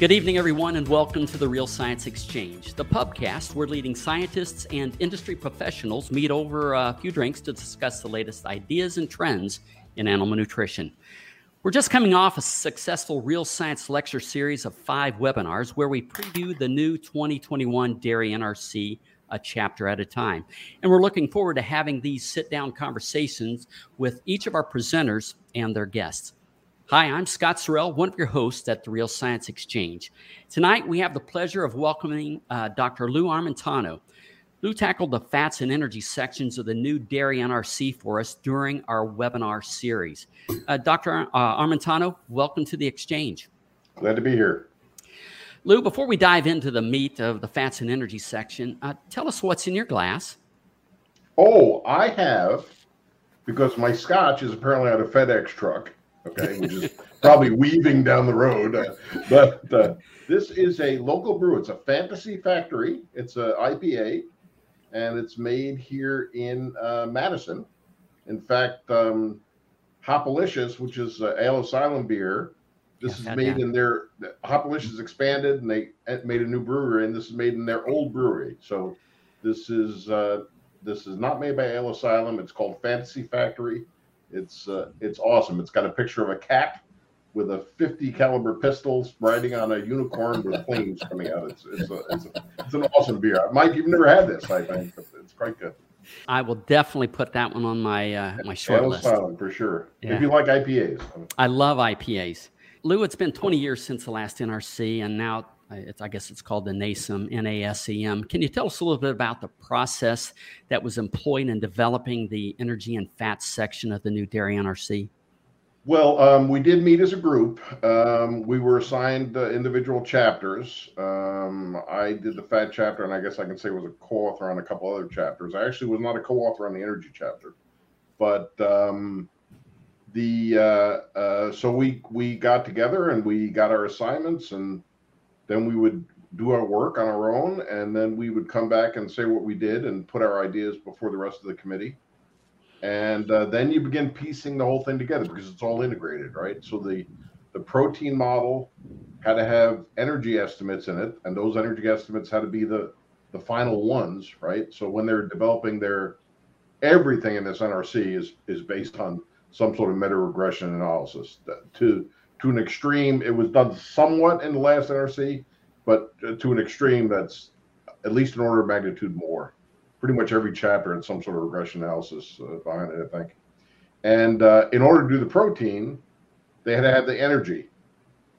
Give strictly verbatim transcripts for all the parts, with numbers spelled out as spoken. Good evening, everyone, and welcome to the Real Science Exchange, the pubcast where leading scientists and industry professionals meet over a few drinks to discuss the latest ideas and trends in animal nutrition. We're just coming off a successful Real Science lecture series of five webinars where we preview the new twenty twenty-one Dairy N R C a chapter at a time. And we're looking forward to having these sit-down conversations with each of our presenters and their guests. Hi, I'm Scott Sorrell, one of your hosts at the Real Science Exchange. Tonight, we have the pleasure of welcoming uh, Doctor Lou Armentano. Lou tackled the fats and energy sections of the new Dairy N R C for us during our webinar series. Uh, Doctor Uh, Armentano, welcome to the Exchange. Glad to be here. Lou, before we dive into the meat of the fats and energy section, uh, tell us what's in your glass. Oh, I have, because my scotch is apparently on a FedEx truck. Okay, which is probably weaving down the road. Uh, but uh, this is a local brew. It's a Fantasy Factory. It's an I P A, and it's made here in uh, Madison. In fact, um, Hopalicious, which is uh, Ale Asylum beer, this yeah, is made down. in their Hopalicious expanded, and they made a new brewery, and this is made in their old brewery. So this is uh, this is not made by Ale Asylum. It's called Fantasy Factory. It's uh, it's awesome. It's got a picture of a cat with a fifty caliber pistol riding on a unicorn with flames coming out. It's it's, a, it's, a, it's an awesome beer. Mike, you've never had this, I think. But it's quite good. I will definitely put that one on my uh, my short list. For sure. Yeah. If you like I P As. I love I P As. Lou, it's been twenty years since the last N R C, and now it's, I guess it's called the NASEM, N A S E M. Can you tell us a little bit about the process that was employed in developing the energy and fats section of the new Dairy N R C? Well, um, we did meet as a group. Um, we were assigned uh, individual chapters. Um, I did the fat chapter, and I guess I can say was a co-author on a couple other chapters. I actually was not a co-author on the energy chapter, but um, the uh, uh, so we we got together and we got our assignments, and then we would do our work on our own, and then we would come back and say what we did and put our ideas before the rest of the committee. And uh, then you begin piecing the whole thing together because it's all integrated, right? So the, the protein model had to have energy estimates in it, and those energy estimates had to be the, the final ones, right? So when they're developing their, everything in this N R C is, is based on some sort of meta-regression analysis. To To an extreme, it was done somewhat in the last N R C, but to an extreme, that's at least an order of magnitude more. Pretty much every chapter had some sort of regression analysis uh, behind it, I think. And uh, in order to do the protein, they had to have the energy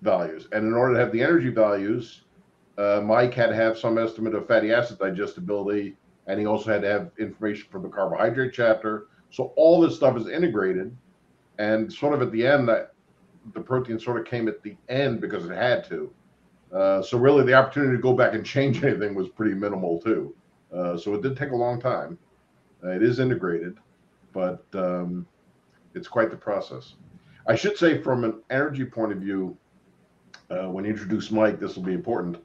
values. And in order to have the energy values, uh, Mike had to have some estimate of fatty acid digestibility, and he also had to have information from the carbohydrate chapter. So all this stuff is integrated, and sort of at the end, that the protein sort of came at the end because it had to. Uh, so really the opportunity to go back and change anything was pretty minimal too. Uh, so it did take a long time. Uh, it is integrated, but um, it's quite the process. I should say from an energy point of view, uh, when you introduce Mike, this will be important.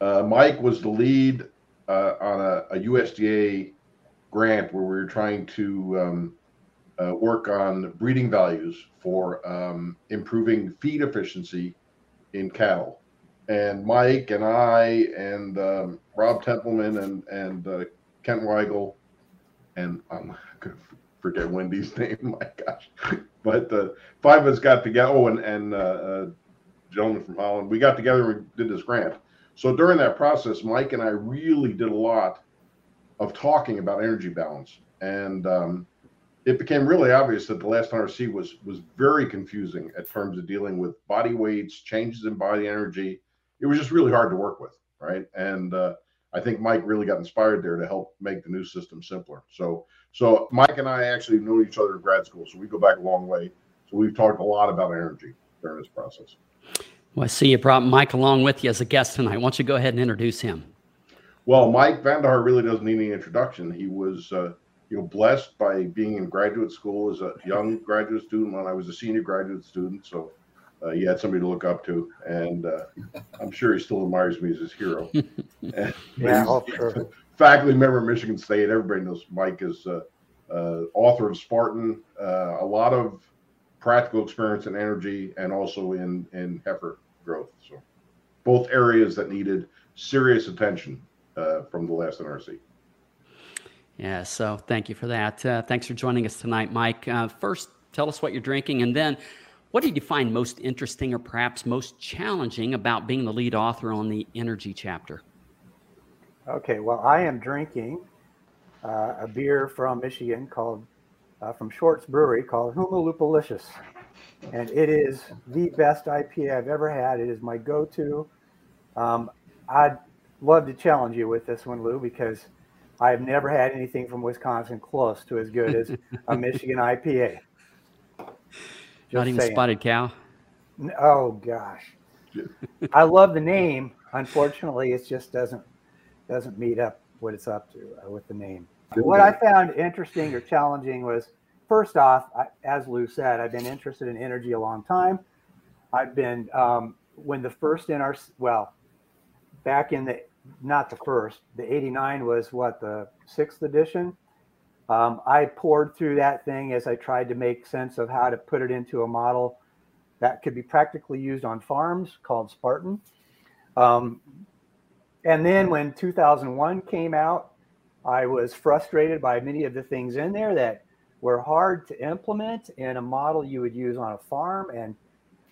Uh, Mike was the lead uh, on a, a U S D A grant where we were trying to um, Uh, work on breeding values for um, improving feed efficiency in cattle. And Mike and I and um, Rob Templeman and, and uh, Kent Weigel, and I'm going to forget Wendy's name, my gosh. But uh, five of us got together, oh, and, and uh, uh, gentleman from Holland, we got together and we did this grant. So during that process, Mike and I really did a lot of talking about energy balance. And um, it became really obvious that the last N R C was was very confusing at terms of dealing with body weights, changes in body energy. It was just really hard to work with, right? And uh, I think Mike really got inspired there to help make the new system simpler. So so Mike and I actually know each other in grad school, so we go back a long way. So we've talked a lot about energy during this process. Well, I see you brought Mike along with you as a guest tonight. Why don't you go ahead and introduce him? Well, Mike Van de Haar really doesn't need any introduction. He was... Uh, you know, blessed by being in graduate school as a young graduate student when I was a senior graduate student. So uh, he had somebody to look up to. And uh, I'm sure he still admires me as his hero. And yeah, I'll sure. Faculty member of Michigan State. Everybody knows Mike is uh, uh, author of Spartan, uh, a lot of practical experience in energy and also in, in heifer growth. So both areas that needed serious attention uh, from the last N R C. Yeah, so thank you for that. Uh, thanks for joining us tonight, Mike. Uh, first, tell us what you're drinking, and then what did you find most interesting or perhaps most challenging about being the lead author on the energy chapter? Okay, well, I am drinking uh, a beer from Michigan called, uh, from Short's Brewery, called Huma Lupulicious. And it is the best I P A I've ever had. It is my go-to. Um, I'd love to challenge you with this one, Lou, because I have never had anything from Wisconsin close to as good as a Michigan I P A. Just Not even saying. Spotted Cow? Oh, gosh. I love the name. Unfortunately, it just doesn't doesn't meet up what it's up to uh, with the name. What I found interesting or challenging was, first off, I, as Lou said, I've been interested in energy a long time. I've been, um, when the first N R C, well, back in the Not the first. The eighty-nine was what, the sixth edition? Um, I poured through that thing as I tried to make sense of how to put it into a model that could be practically used on farms called Spartan. Um, and then when two thousand one came out, I was frustrated by many of the things in there that were hard to implement in a model you would use on a farm. And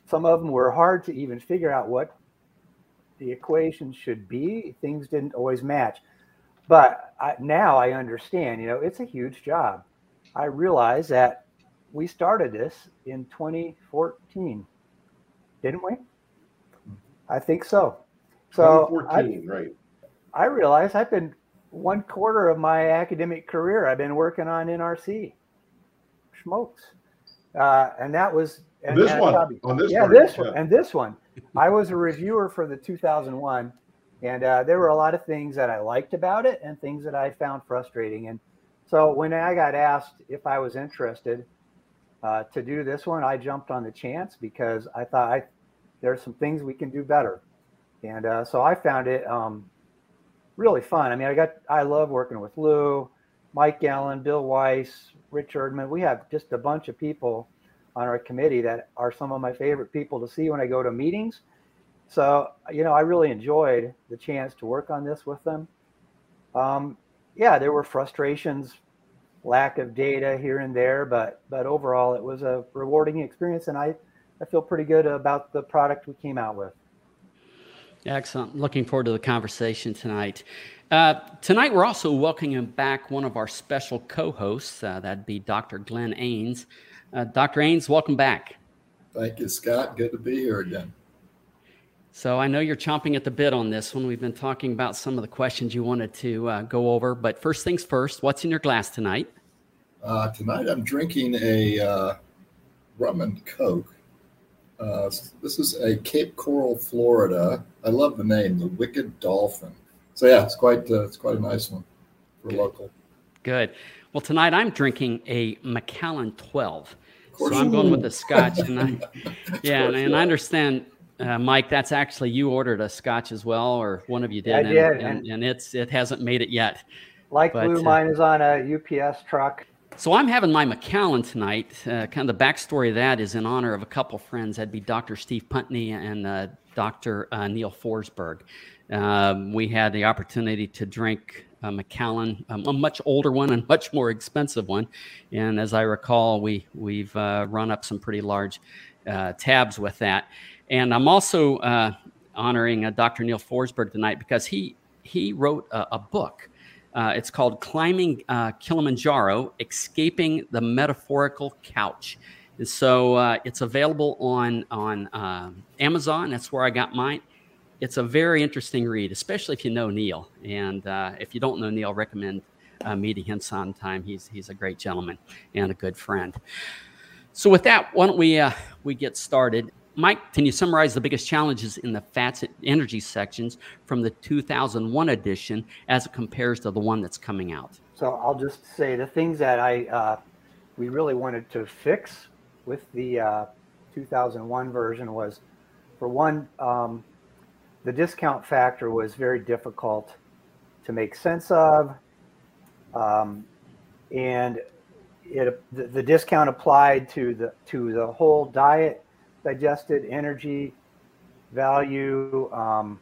some of them were hard to even figure out what the equation should be. Things didn't always match, but I, now I understand, you know, it's a huge job. I realize that we started this in twenty fourteen, didn't we? I think so. So twenty fourteen, I, right. I realize I've been one quarter of my academic career, I've been working on N R C. Schmokes. Uh, and that was and this one probably, on this, yeah, one, this yeah. one and this one. I was a reviewer for the two thousand one, and uh, there were a lot of things that I liked about it and things that I found frustrating. And so when I got asked if I was interested uh, to do this one, I jumped on the chance because I thought I, there are some things we can do better. And uh, so I found it um, really fun. I mean, I got I love working with Lou, Mike Allen, Bill Weiss, Rich Erdman. We have just a bunch of people on our committee that are some of my favorite people to see when I go to meetings. So, you know, I really enjoyed the chance to work on this with them. Um, yeah, there were frustrations, lack of data here and there, but but overall it was a rewarding experience, and I, I feel pretty good about the product we came out with. Excellent. Looking forward to the conversation tonight. Uh, tonight we're also welcoming back one of our special co-hosts. Uh, that'd be Doctor Glenn Aines. Uh, Doctor Aines, welcome back. Thank you, Scott. Good to be here again. So I know you're chomping at the bit on this one. We've been talking about some of the questions you wanted to uh, go over, but first things first, what's in your glass tonight? Uh, tonight I'm drinking a uh, rum and coke. Uh, this is a Cape Coral, Florida. I love the name, the Wicked Dolphin. So yeah, it's quite uh, it's quite a nice one for Good. Local. Good. Well, tonight I'm drinking a Macallan twelve, so I'm going with the Scotch. And I, yeah, and, and I understand, uh, Mike, that's actually you ordered a Scotch as well, or one of you did. I and, did, and, and it's it hasn't made it yet. Like but, Blue, uh, mine is on a U P S truck. So I'm having my Macallan tonight. Uh, kind of the backstory of that is in honor of a couple friends. That'd be Doctor Steve Putney and uh, Doctor Uh, Neil Forsberg. Um, we had the opportunity to drink uh, Macallan, um, a much older one and much more expensive one. And as I recall, we, we've uh, run up some pretty large uh, tabs with that. And I'm also uh, honoring uh, Doctor Neil Forsberg tonight because he, he wrote a, a book. Uh, it's called Climbing uh, Kilimanjaro: Escaping the Metaphorical Couch. And so uh, it's available on on uh, Amazon. That's where I got mine. It's a very interesting read, especially if you know Neil. And uh, if you don't know Neil, recommend uh, meeting him sometime. He's he's a great gentleman and a good friend. So with that, why don't we uh, we get started? Mike, can you summarize the biggest challenges in the fats and energy sections from the two thousand one edition as it compares to the one that's coming out? So I'll just say the things that I uh, we really wanted to fix with the uh, two thousand one version was, for one, um, the discount factor was very difficult to make sense of, um, and it the, the discount applied to the to the whole diet, digested energy value. Um,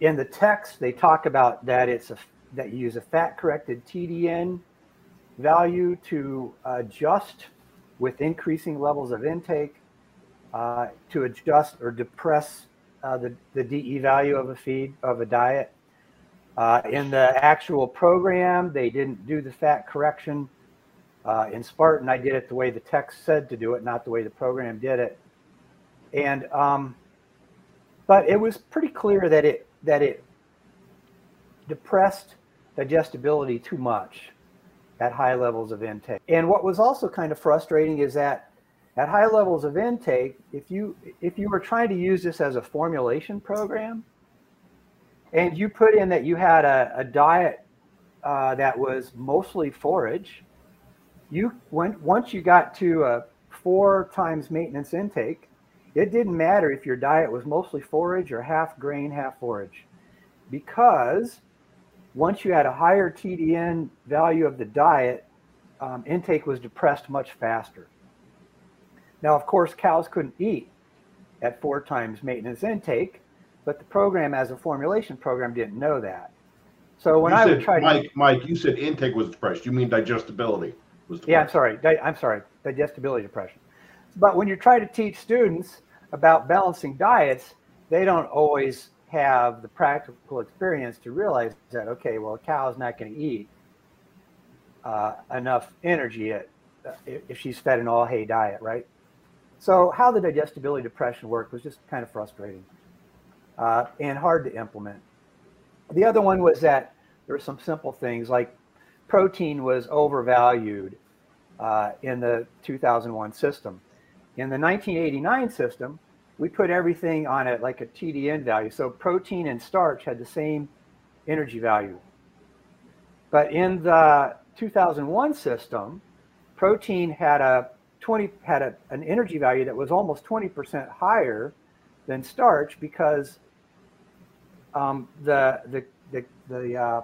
in the text, they talk about that it's a, that you use a fat-corrected T D N value to adjust with increasing levels of intake uh, to adjust or depress uh, the, the D E value of a feed, of a diet. Uh, in the actual program, they didn't do the fat correction. Uh, in Spartan, I did it the way the text said to do it, not the way the program did it. And um, but it was pretty clear that it that it depressed digestibility too much at high levels of intake. And what was also kind of frustrating is that at high levels of intake, if you if you were trying to use this as a formulation program, and you put in that you had a, a diet uh, that was mostly forage, you went, once you got to a four times maintenance intake, it didn't matter if your diet was mostly forage or half grain, half forage, because once you had a higher T D N value of the diet, um, intake was depressed much faster. Now, of course, cows couldn't eat at four times maintenance intake, but the program as a formulation program didn't know that. So when you I said, would try to Mike, eat, Mike, you said intake was depressed. You mean digestibility was depressed. Yeah, I'm sorry. Di I'm sorry. Digestibility depression. But when you try to teach students about balancing diets, they don't always have the practical experience to realize that, okay, well, a cow's not going to eat uh, enough energy at, uh, if she's fed an all hay diet, right? So how the digestibility depression worked was just kind of frustrating. Uh, and hard to implement. The other one was that there were some simple things like protein was overvalued uh, in the two thousand one system. In the nineteen eighty-nine system, we put everything on it like a T D N value. So protein and starch had the same energy value. But in the two thousand one system, protein had a twenty had a, an energy value that was almost twenty percent higher than starch, because Um, the the the, the uh,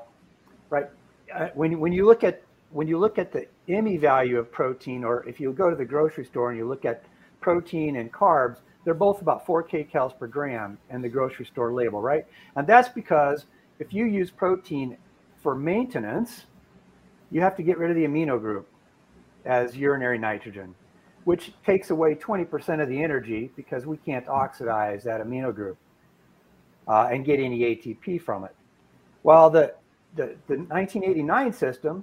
right uh, when when you look at when you look at the M E value of protein, or if you go to the grocery store and you look at protein and carbs, they're both about four kilocalories per gram in the grocery store label, right? And that's because if you use protein for maintenance, you have to get rid of the amino group as urinary nitrogen, which takes away twenty percent of the energy because we can't oxidize that amino group. Uh, and get any A T P from it. Well, the, the, the nineteen eighty-nine system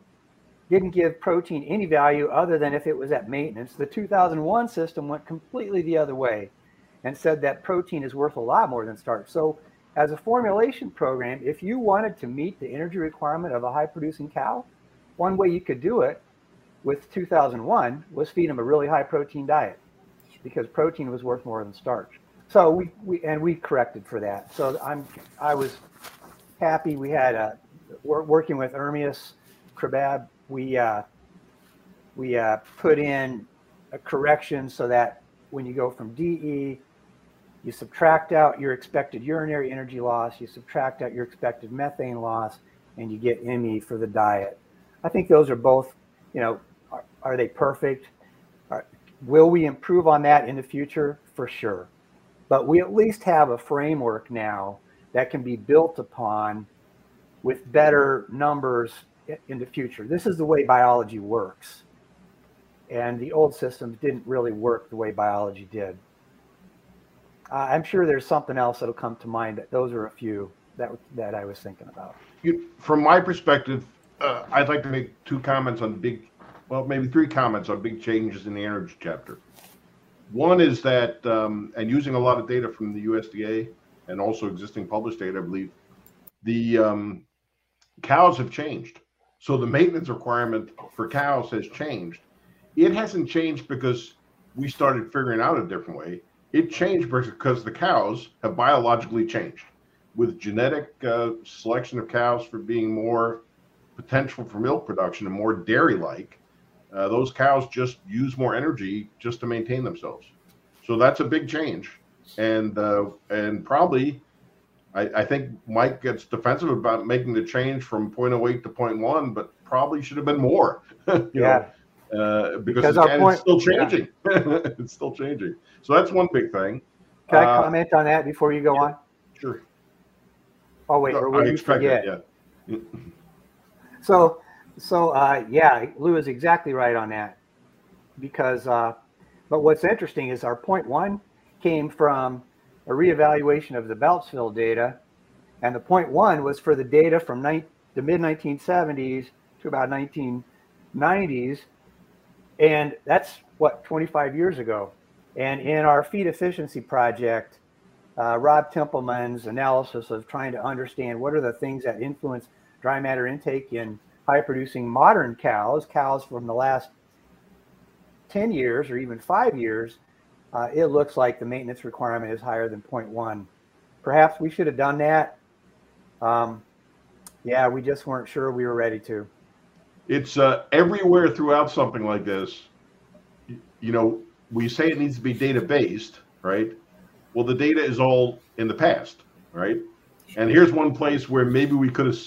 didn't give protein any value other than if it was at maintenance. The two thousand one system went completely the other way and said that protein is worth a lot more than starch. So as a formulation program, if you wanted to meet the energy requirement of a high-producing cow, one way you could do it with two thousand one was feed them a really high-protein diet, because protein was worth more than starch. So we, we and we corrected for that. So I'm I was happy we had a we're working with Ermias Kebreab. We uh, we uh, put in a correction so that when you go from D E, you subtract out your expected urinary energy loss, you subtract out your expected methane loss, and you get M E for the diet. I think those are both. You know, are, are they perfect? Are, will we improve on that in the future? For sure. But we at least have a framework now that can be built upon with better numbers in the future. This is the way biology works. And the old systems didn't really work the way biology did. Uh, I'm sure there's something else that'll come to mind, but those are a few that, that I was thinking about. You, from my perspective, uh, I'd like to make two comments on big, well, maybe three comments on big changes in the energy chapter. One is that, um, and using a lot of data from the U S D A and also existing published data, I believe, the um, cows have changed. So the maintenance requirement for cows has changed. It hasn't changed because we started figuring out a different way. It changed because the cows have biologically changed, with genetic uh, selection of cows for being more potential for milk production and more dairy-like. Uh, those cows just use more energy just to maintain themselves. So that's a big change. And uh, and probably, I, I think Mike gets defensive about making the change from zero point zero eight to zero point one, but probably should have been more. you yeah. know, uh, because, because again, point, it's still changing. Yeah. It's still changing. So that's one big thing. Can I uh, comment on that before you go yeah, on? Sure. Oh, wait. No, or I expect it, yeah. so, so uh, yeah, Lou is exactly right on that. Because, uh, but what's interesting is our point one came from a reevaluation of the Beltsville data. And the point one was for the data from the mid nineteen seventies to about nineteen nineties. And that's, what, twenty-five years ago. And in our feed efficiency project, uh, Rob Templeman's analysis of trying to understand what are the things that influence dry matter intake in high-producing modern cows, cows from the last ten years or even five years, uh, it looks like the maintenance requirement is higher than point one. Perhaps we should have done that. Um, yeah, we just weren't sure we were ready to. It's uh, everywhere throughout something like this, you know, we say it needs to be data-based, right? Well, the data is all in the past, right? And here's one place where maybe we could have,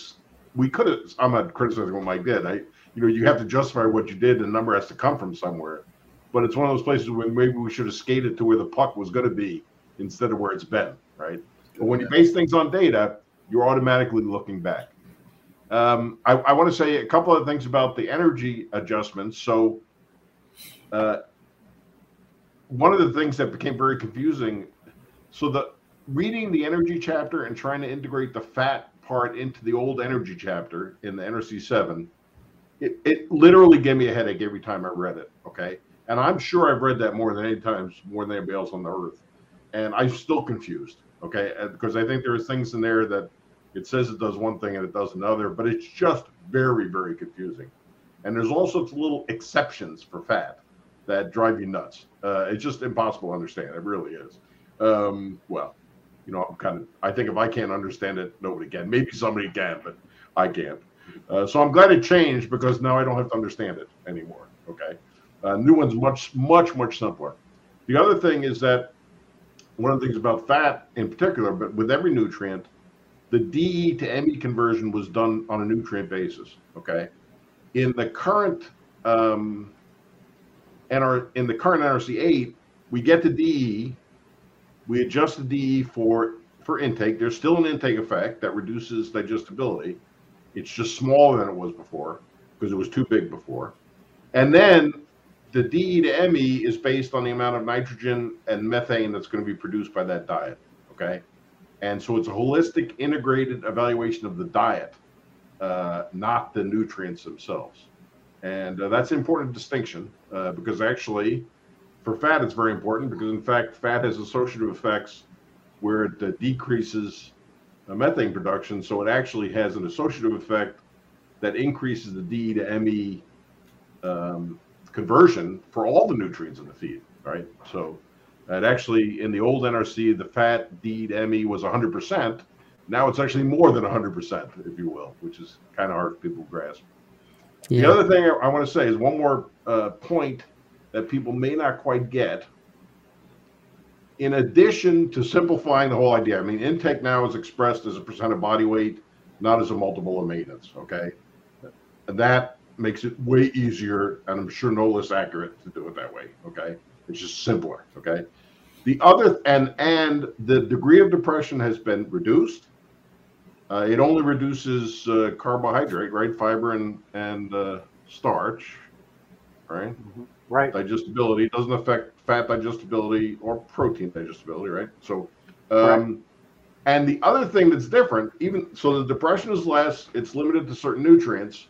we could have, I'm not criticizing what Mike did. I, you know, you have to justify what you did, and the number has to come from somewhere. But it's one of those places where maybe we should have skated to where the puck was going to be instead of where it's been, right? But when you base things on data, you're automatically looking back. Um, I, I want to say a couple of things about the energy adjustments. So, uh, one of the things that became very confusing, so the reading the energy chapter and trying to integrate the fat part into the old energy chapter in the N R C seven, it, it literally gave me a headache every time I read it, okay? And I'm sure I've read that more than any times, more than anybody else on the earth. And I'm still confused, okay? Because I think there are things in there that it says it does one thing and it does another, but it's just very, very confusing. And there's all sorts of little exceptions for fat that drive you nuts. Uh, it's just impossible to understand. It really is. Um, well, you know, I'm kind of, I think if I can't understand it, nobody can. Maybe somebody can, but I can't. Uh, so I'm glad it changed because now I don't have to understand it anymore. Okay. Uh, new one's much, much, much simpler. The other thing is that one of the things about fat in particular, but with every nutrient, the D E to M E conversion was done on a nutrient basis, okay? In the current um, N R, in the current N R C eight, we get the D E, we adjust the D E for, for intake. There's still an intake effect that reduces digestibility. It's just smaller than it was before because it was too big before. And then the D E to M E is based on the amount of nitrogen and methane that's going to be produced by that diet, okay? And so it's a holistic, integrated evaluation of the diet, uh, not the nutrients themselves. And uh, that's an important distinction uh, because actually for fat, it's very important because in fact, fat has associative effects where it uh, decreases uh, methane production. So it actually has an associative effect that increases the D to M E um, conversion for all the nutrients in the feed, right? So. That actually, in the old N R C, the fat D to M E was one hundred percent. Now it's actually more than one hundred percent, if you will, which is kind of hard for people to grasp. Yeah. The other thing I want to say is one more uh, point that people may not quite get. In addition to simplifying the whole idea, I mean, intake now is expressed as a percent of body weight, not as a multiple of maintenance, okay? And that makes it way easier, and I'm sure no less accurate to do it that way, okay? It's just simpler, okay? The other, and and the degree of depression has been reduced. Uh, it only reduces uh, carbohydrate, right? Fiber and, and uh, starch, right? Mm-hmm. Right. Digestibility doesn't affect fat digestibility or protein digestibility, right? So, um, right. And the other thing that's different, even, so the depression is less, it's limited to certain nutrients,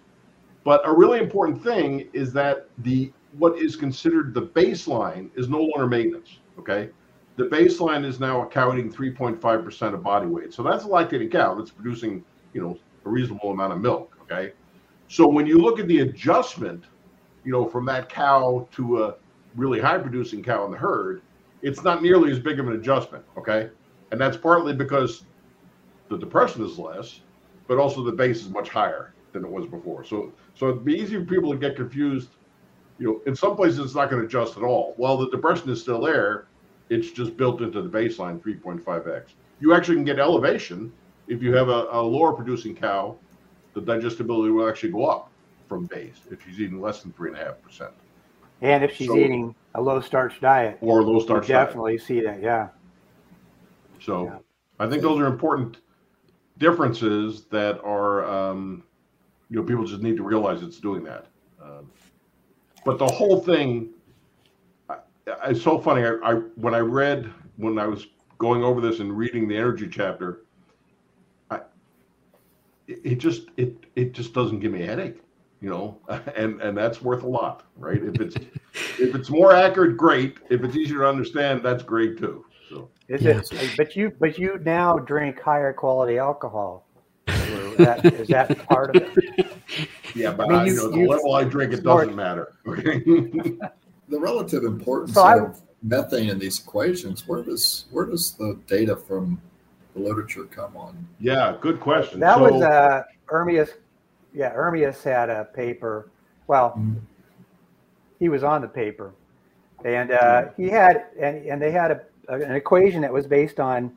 but a really important thing is that the what is considered the baseline is no longer maintenance, okay? The baseline is now accounting three point five percent of body weight. So that's a lactating cow that's producing, you know, a reasonable amount of milk, okay? So when you look at the adjustment, you know, from that cow to a really high-producing cow in the herd, it's not nearly as big of an adjustment, okay? And that's partly because the depression is less, but also the base is much higher than it was before. So, so it'd be easy for people to get confused. You know, in some places it's not going to adjust at all. Well, the depression is still there. It's just built into the baseline three point five x. You actually can get elevation. If you have a, a lower producing cow, the digestibility will actually go up from base if she's eating less than three and a half percent. And if she's so, eating a low starch diet. Or a low starch diet. Definitely see that, yeah. So yeah. I think those are important differences that are, um, you know, people just need to realize it's doing that. Um, but the whole thing, I, I, it's so funny. I, I when I read, when I was going over this and reading the energy chapter, I it, it just it it just doesn't give me a headache, you know, and and that's worth a lot, right? If it's if it's more accurate, great. If it's easier to understand, that's great too. So. Is it? Yeah. But you but you now drink higher quality alcohol. Is that, is that part of it? Yeah, but I mean, I, you, you know, the you, level I drink, it doesn't matter. Okay. The relative importance so of I, methane in these equations. Where does where does the data from the literature come on? Yeah, good question. That so, was uh, Ermias. Yeah, Ermias had a paper. Well, mm-hmm. he was on the paper, and uh, he had and and they had a. an equation that was based on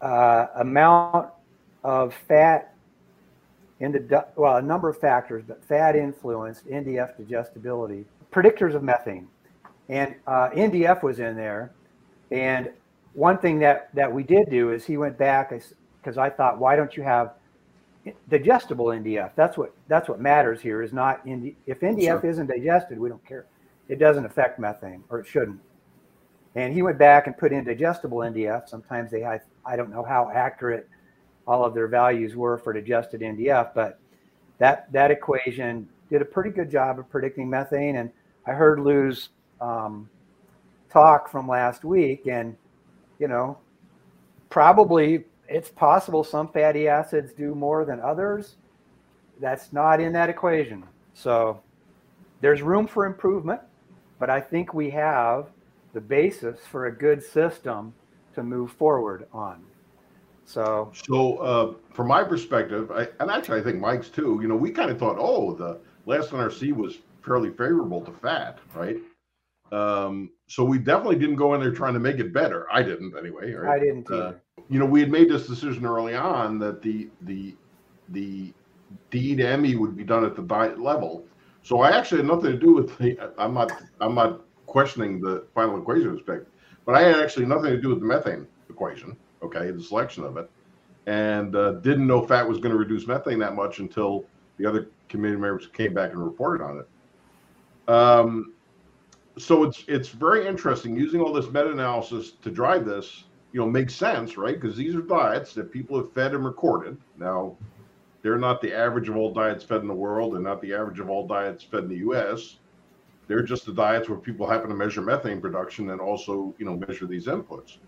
uh, amount of fat in the, well, a number of factors, but fat influenced N D F digestibility, predictors of methane. And uh, N D F was in there. And one thing that, that we did do is he went back, because I thought, why don't you have digestible N D F? That's what that's what matters here is not, N D, if N D F sure. isn't digested, we don't care. It doesn't affect methane, or it shouldn't. And he went back and put in digestible N D F. Sometimes they, I, I don't know how accurate all of their values were for digested N D F, but that that equation did a pretty good job of predicting methane. And I heard Lou's um, talk from last week, and you know, probably it's possible some fatty acids do more than others. That's not in that equation. So there's room for improvement, but I think we have the basis for a good system to move forward on. So, so uh, from my perspective, I, and actually I think Mike's too, you know, we kind of thought, oh, the last N R C was fairly favorable to fat, right? Um, so we definitely didn't go in there trying to make it better. I didn't anyway. Right? I didn't either. Uh, you know, we had made this decision early on that the the the D to M E would be done at the diet level. So I actually had nothing to do with the, I'm not, I'm not, questioning the final equation aspect, but I had actually nothing to do with the methane equation, okay, the selection of it, and uh, didn't know fat was going to reduce methane that much until the other committee members came back and reported on it. Um, so it's it's very interesting. Using all this meta-analysis to drive this, you know, makes sense, right? Because these are diets that people have fed and recorded. Now, they're not the average of all diets fed in the world, and not the average of all diets fed in the U S They're just the diets where people happen to measure methane production and also, you know, measure these inputs.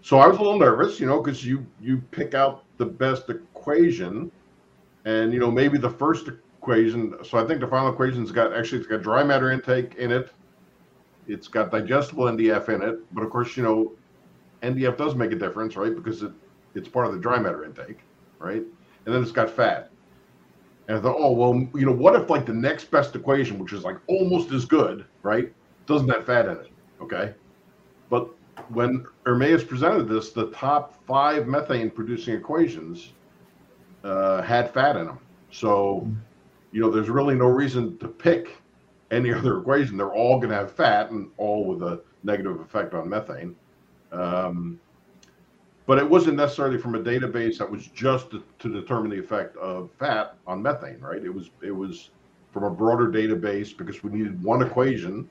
So I was a little nervous, you know, because you you pick out the best equation, and you know maybe the first equation. So I think the final equation's got actually it's got dry matter intake in it, it's got digestible N D F in it, but of course you know, N D F does make a difference, right? Because it it's part of the dry matter intake, right? And then it's got fat. And I thought, oh, well, you know, what if like the next best equation, which is like almost as good, right, doesn't have fat in it, okay? But when Ermias presented this, the top five methane producing equations uh, had fat in them. So, you know, there's really no reason to pick any other equation. They're all going to have fat and all with a negative effect on methane. Um, But it wasn't necessarily from a database that was just to, to determine the effect of fat on methane, right? It was it was from a broader database because we needed one equation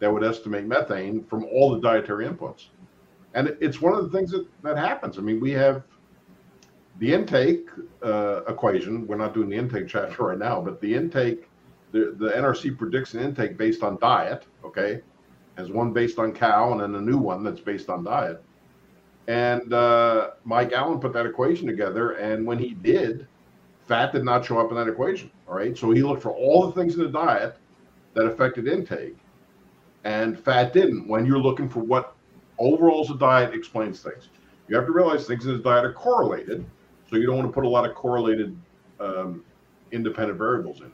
that would estimate methane from all the dietary inputs. And it's one of the things that, that happens. I mean, we have the intake uh, equation. We're not doing the intake chapter right now, but the intake, the, the N R C predicts an intake based on diet, okay? As one based on cow and then a new one that's based on diet. And uh, Mike Allen put that equation together, and when he did, fat did not show up in that equation, all right? So he looked for all the things in the diet that affected intake, and fat didn't. When you're looking for what overall the diet explains things, you have to realize things in the diet are correlated, so you don't want to put a lot of correlated um, independent variables in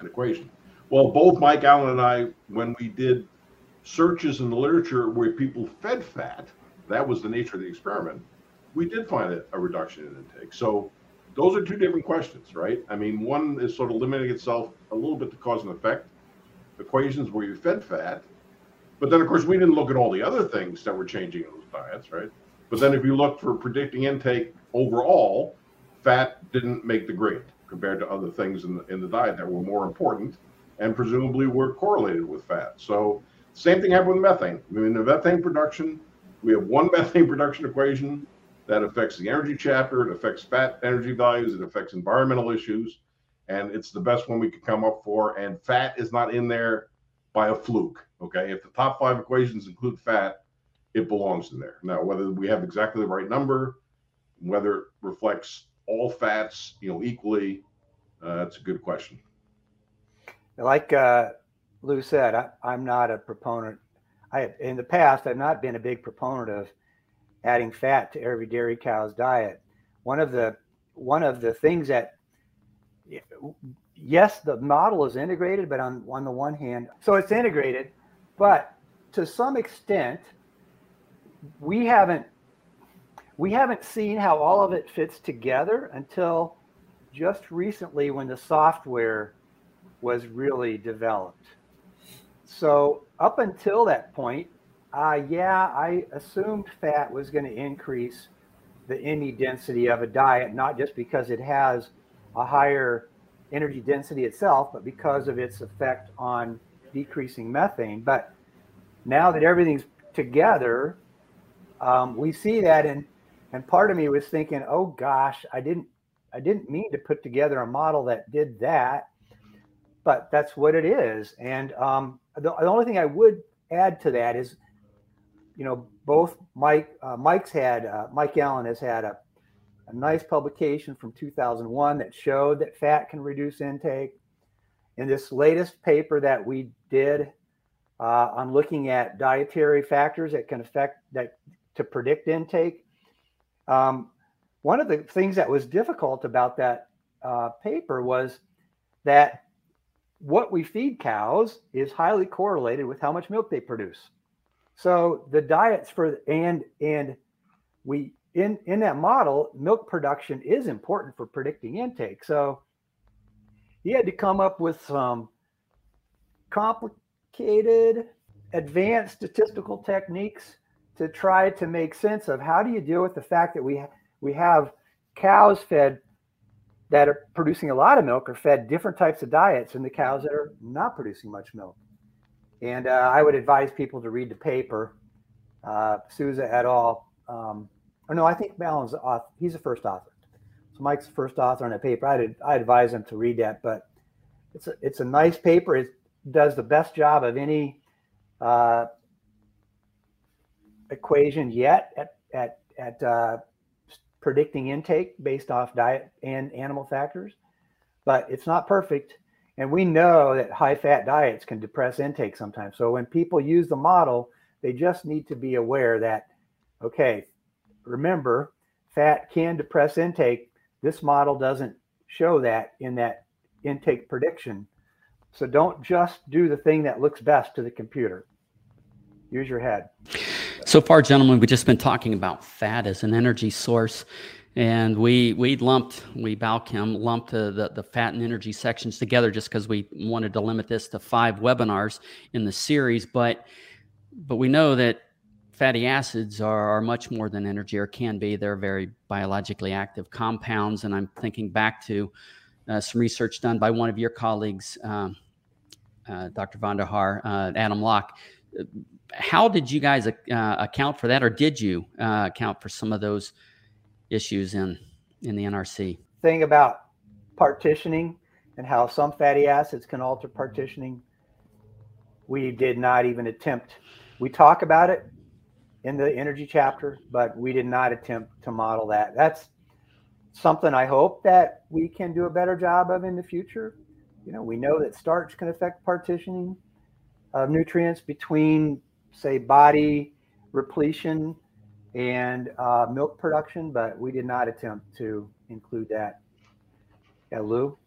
an equation. Well, both Mike Allen and I, when we did searches in the literature where people fed fat, that was the nature of the experiment, we did find a, a reduction in intake. So those are two different questions, right? I mean, one is sort of limiting itself a little bit to cause and effect equations where you fed fat. But then, of course, we didn't look at all the other things that were changing in those diets, right? But then if you look for predicting intake overall, fat didn't make the grade compared to other things in the, in the diet that were more important and presumably were correlated with fat. So same thing happened with methane. I mean, the methane production, we have one methane production equation that affects the energy chapter, it affects fat energy values, it affects environmental issues, and it's the best one we could come up for. And fat is not in there by a fluke, okay? If the top five equations include fat, it belongs in there. Now, whether we have exactly the right number, whether it reflects all fats, you know, equally, uh, that's a good question. Like uh, Lou said, I, I'm not a proponent. I, in the past, I've not been a big proponent of adding fat to every dairy cow's diet. One of the one of the things that, yes, the model is integrated, but on, on the one hand, so it's integrated, but to some extent, we haven't we haven't seen how all of it fits together until just recently when the software was really developed. So up until that point, Uh, yeah, I assumed fat was going to increase the N E density of a diet, not just because it has a higher energy density itself, but because of its effect on decreasing methane. But now that everything's together, um, we see that, and and part of me was thinking, oh gosh, I didn't, I didn't mean to put together a model that did that, but that's what it is. And um, the, the only thing I would add to that is, you know, both Mike, uh, Mike's had, uh, Mike Allen has had a, a nice publication from two thousand one that showed that fat can reduce intake. In this latest paper that we did uh, on looking at dietary factors that can affect that to predict intake, um, one of the things that was difficult about that uh, paper was that what we feed cows is highly correlated with how much milk they produce. So the diets for, and and we, in, in that model, milk production is important for predicting intake. So he had to come up with some complicated, advanced statistical techniques to try to make sense of how do you deal with the fact that we, we have cows fed that are producing a lot of milk are fed different types of diets than the cows that are not producing much milk. And uh, I would advise people to read the paper, uh, Souza et al. Um, or no, I think Allen's the author. He's the first author. So Mike's the first author on that paper. I'd, I'd advise them to read that. But it's a, it's a nice paper. It does the best job of any uh, equation yet at, at, at uh, predicting intake based off diet and animal factors. But it's not perfect. And we know that high-fat diets can depress intake sometimes. So when people use the model, they just need to be aware that, okay, remember, fat can depress intake. This model doesn't show that in that intake prediction. So don't just do the thing that looks best to the computer. Use your head. So far, gentlemen, we've just been talking about fat as an energy source. And we we lumped, we Balchem lumped the, the, the fat and energy sections together just because we wanted to limit this to five webinars in the series. But but we know that fatty acids are, are much more than energy, or can be. They're very biologically active compounds. And I'm thinking back to uh, some research done by one of your colleagues, um, uh, Doctor Van de Haar, uh, Adam Locke. How did you guys uh, account for that, or did you uh, account for some of those issues in in the N R C? Thing about partitioning and how some fatty acids can alter partitioning, we did not even attempt. We talk about it in the energy chapter, but we did not attempt to model that. That's something I hope that we can do a better job of in the future. You know, we know that starch can affect partitioning of nutrients between, say, body repletion and uh, milk production, but we did not attempt to include that. Yeah, Lou?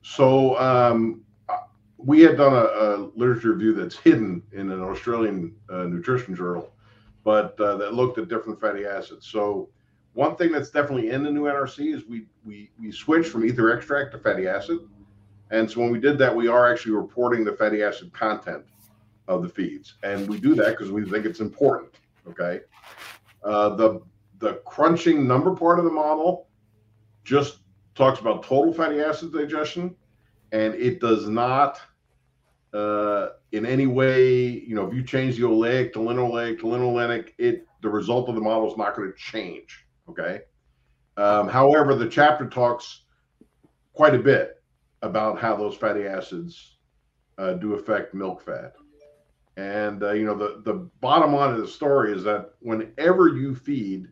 So um, we had done a, a literature review that's hidden in an Australian uh, nutrition journal, but uh, that looked at different fatty acids. So one thing that's definitely in the new N R C is we, we, we switched from ether extract to fatty acid. And so when we did that, we are actually reporting the fatty acid content of the feeds. And we do that because we think it's important, okay? Uh, the the crunching number part of the model just talks about total fatty acid digestion, and it does not uh, in any way, you know, if you change the oleic to linoleic to linolenic, it the result of the model is not going to change. Okay. Um, however, the chapter talks quite a bit about how those fatty acids uh, do affect milk fat. And, uh, you know, the, the bottom line of the story is that whenever you feed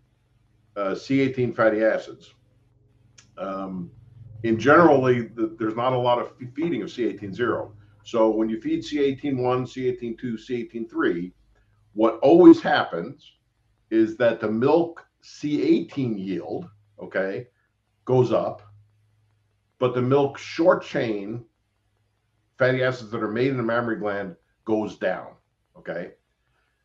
uh, C eighteen fatty acids, um, in generally, the, there's not a lot of feeding of C eighteen zero. So when you feed C eighteen one, C eighteen two, C eighteen three, what always happens is that the milk C eighteen yield, okay, goes up, but the milk short chain fatty acids that are made in the mammary gland goes down, okay?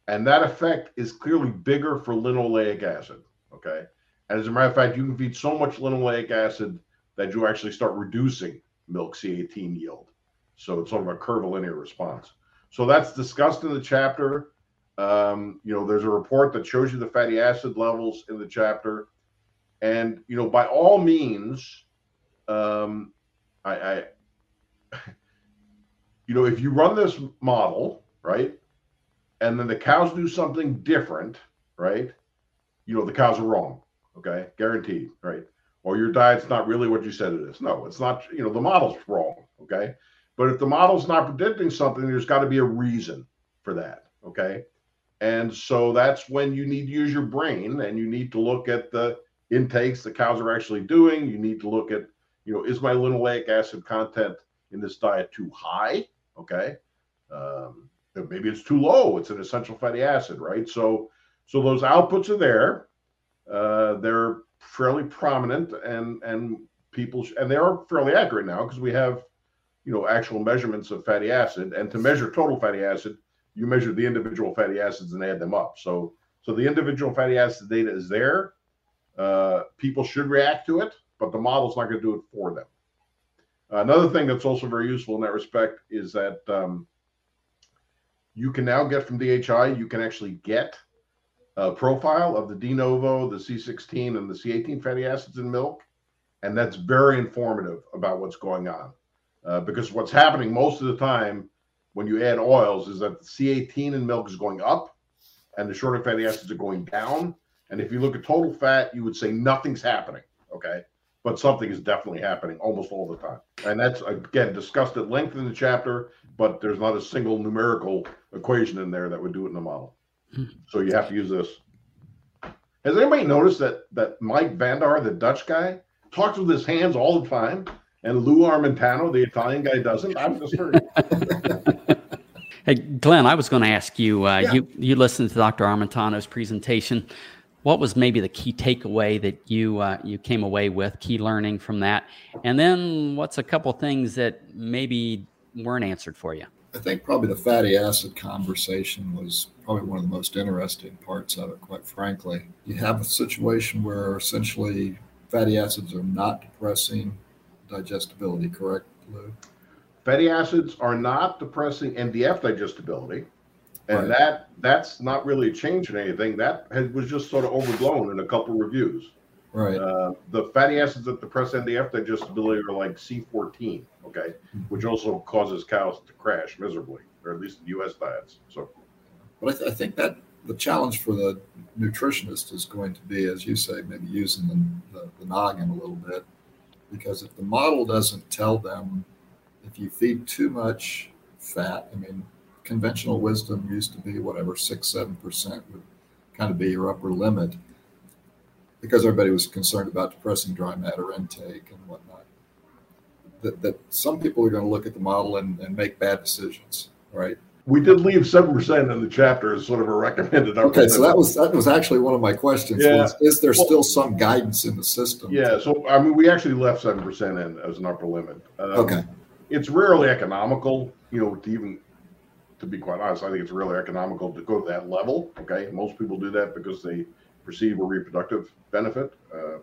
And that effect is clearly bigger for linoleic acid, okay? And as a matter of fact, you can feed so much linoleic acid that you actually start reducing milk C eighteen yield. So it's sort of a curvilinear response. So that's discussed in the chapter. Um, you know, there's a report that shows you the fatty acid levels in the chapter. And, you know, by all means, um, I, I you know, if you run this model, right, and then the cows do something different, right, you know, the cows are wrong, okay, guaranteed, right? Or your diet's not really what you said it is. No, it's not, you know, the model's wrong, okay? But if the model's not predicting something, there's got to be a reason for that, okay? And so that's when you need to use your brain, and you need to look at the intakes the cows are actually doing. You need to look at, you know, is my linoleic acid content in this diet too high? Okay. Um, maybe it's too low. It's an essential fatty acid, right? So, so those outputs are there. Uh, they're fairly prominent, and, and people, and they are fairly accurate now because we have, you know, actual measurements of fatty acid. And to measure total fatty acid, you measure the individual fatty acids and add them up. So, so the individual fatty acid data is there. Uh, people should react to it, but the model's not going to do it for them. Another thing that's also very useful in that respect is that um, you can now get from D H I, you can actually get a profile of the de novo, the C sixteen, and the C eighteen fatty acids in milk. And that's very informative about what's going on. Uh, because what's happening most of the time when you add oils is that the C eighteen in milk is going up and the shorter fatty acids are going down. And if you look at total fat, you would say nothing's happening, okay? But something is definitely happening almost all the time. And that's, again, discussed at length in the chapter, but there's not a single numerical equation in there that would do it in the model. So you have to use this. Has anybody noticed that that Mike Van de Haar, the Dutch guy, talks with his hands all the time, and Lou Armentano, the Italian guy, doesn't? I've just heard. Hey, Glenn, I was going to ask you, uh, yeah. you, you listened to Doctor Armentano's presentation. What was maybe the key takeaway that you uh, you came away with, key learning from that? And then what's a couple things that maybe weren't answered for you? I think probably the fatty acid conversation was probably one of the most interesting parts of it, quite frankly. You have a situation where essentially fatty acids are not depressing digestibility, correct, Lou? Fatty acids are not depressing N D F digestibility. And right. that that's not really a change in anything. That had, was just sort of overblown in a couple reviews. Right. Uh, the fatty acids that depress N D F digestibility are like C fourteen, okay, mm-hmm. which also causes cows to crash miserably, or at least in U S diets. So, but I, th- I think that the challenge for the nutritionist is going to be, as you say, maybe using the, the, the noggin a little bit, because if the model doesn't tell them, if you feed too much fat, I mean, conventional wisdom used to be whatever six, seven percent would kind of be your upper limit, because everybody was concerned about depressing dry matter intake and whatnot. That, that some people are going to look at the model and, and make bad decisions, right? We did leave seven percent in the chapter as sort of a recommended upper limit. Okay, so that was that was actually one of my questions. Yeah. Was, is there well, still some guidance in the system? Yeah. So I mean, we actually left seven percent in as an upper limit. Um, okay. It's rarely economical, you know, to even. To be quite honest, I think it's really economical to go to that level. Okay, most people do that because they perceive a reproductive benefit, uh,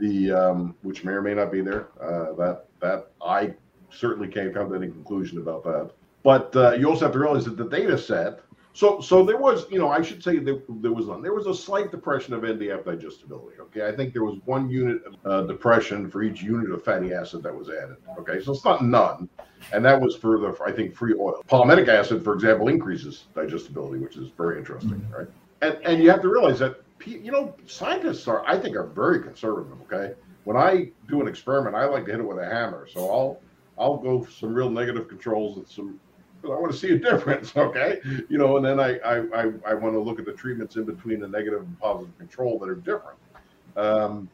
the um, which may or may not be there. Uh, that that I certainly can't come to any conclusion about that. But uh, you also have to realize that the data set So, so there was, you know, I should say there, there was none. There was a slight depression of N D F digestibility, okay? I think there was one unit of uh, depression for each unit of fatty acid that was added, okay? So it's not none, and that was for the, I think, free oil. Palmitic acid, for example, increases digestibility, which is very interesting, right? And and you have to realize that, you know, scientists are, I think, are very conservative, okay? When I do an experiment, I like to hit it with a hammer, so I'll, I'll go some real negative controls and some, I want to see a difference, okay? You know, and then I, I, I, I want to look at the treatments in between the negative and positive control that are different. Um,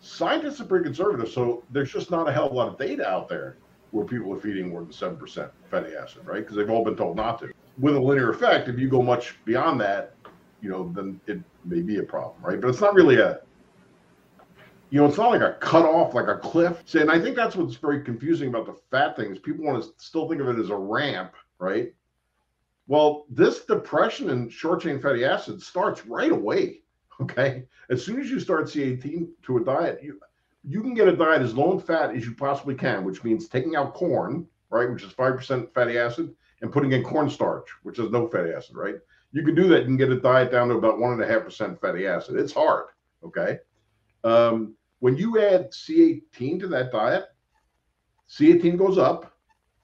scientists are pretty conservative, so there's just not a hell of a lot of data out there where people are feeding more than seven percent fatty acid, right? Because they've all been told not to. With a linear effect, if you go much beyond that, you know, then it may be a problem, right? But it's not really a, you know, it's not like a cutoff, like a cliff. See, and I think that's what's very confusing about the fat thing is people want to still think of it as a ramp, right? Well, this depression in short-chain fatty acid starts right away, okay? As soon as you start C eighteen to a diet, you, you can get a diet as low in fat as you possibly can, which means taking out corn, right, which is five percent fatty acid, and putting in cornstarch, which is no fatty acid, right? You can do that. You can get a diet down to about one point five percent fatty acid. It's hard, okay? Um, when you add C eighteen to that diet, C eighteen goes up,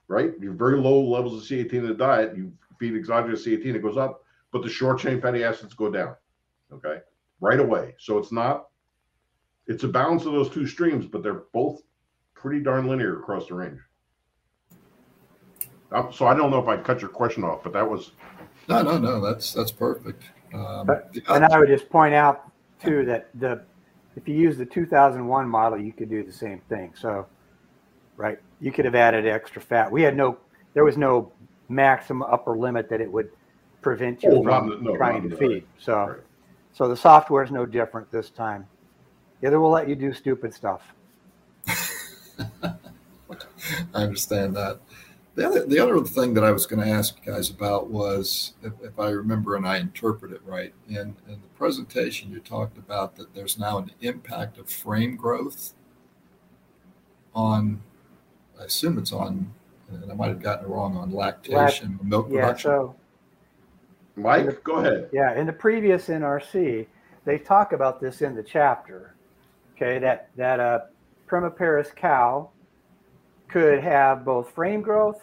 right? You're very low levels of C eighteen in the diet. You feed exogenous C eighteen, it goes up, but the short-chain fatty acids go down, okay, right away. So it's not, it's a balance of those two streams, but they're both pretty darn linear across the range. Um, so I don't know if I cut your question off, but that was. No, no, no, that's, that's perfect. Um, but, and I would just point out, too, that the, if you use the two thousand one model, you could do the same thing. So, right, you could have added extra fat. We had no, there was no maximum upper limit that it would prevent you oh, from not, no, trying not, to no, feed. Right. So, right. So the software is no different this time. Yeah, they will let you do stupid stuff. I understand that. The other, the other thing that I was going to ask you guys about was, if, if I remember and I interpret it right, in, in the presentation you talked about that there's now an impact of frame growth on, I assume it's on, and I might have gotten it wrong, on lactation, La- milk production. Yeah, so, Mike, the, go ahead. Yeah, in the previous N R C, they talk about this in the chapter, okay, that, that a primiparous cow could have both frame growth,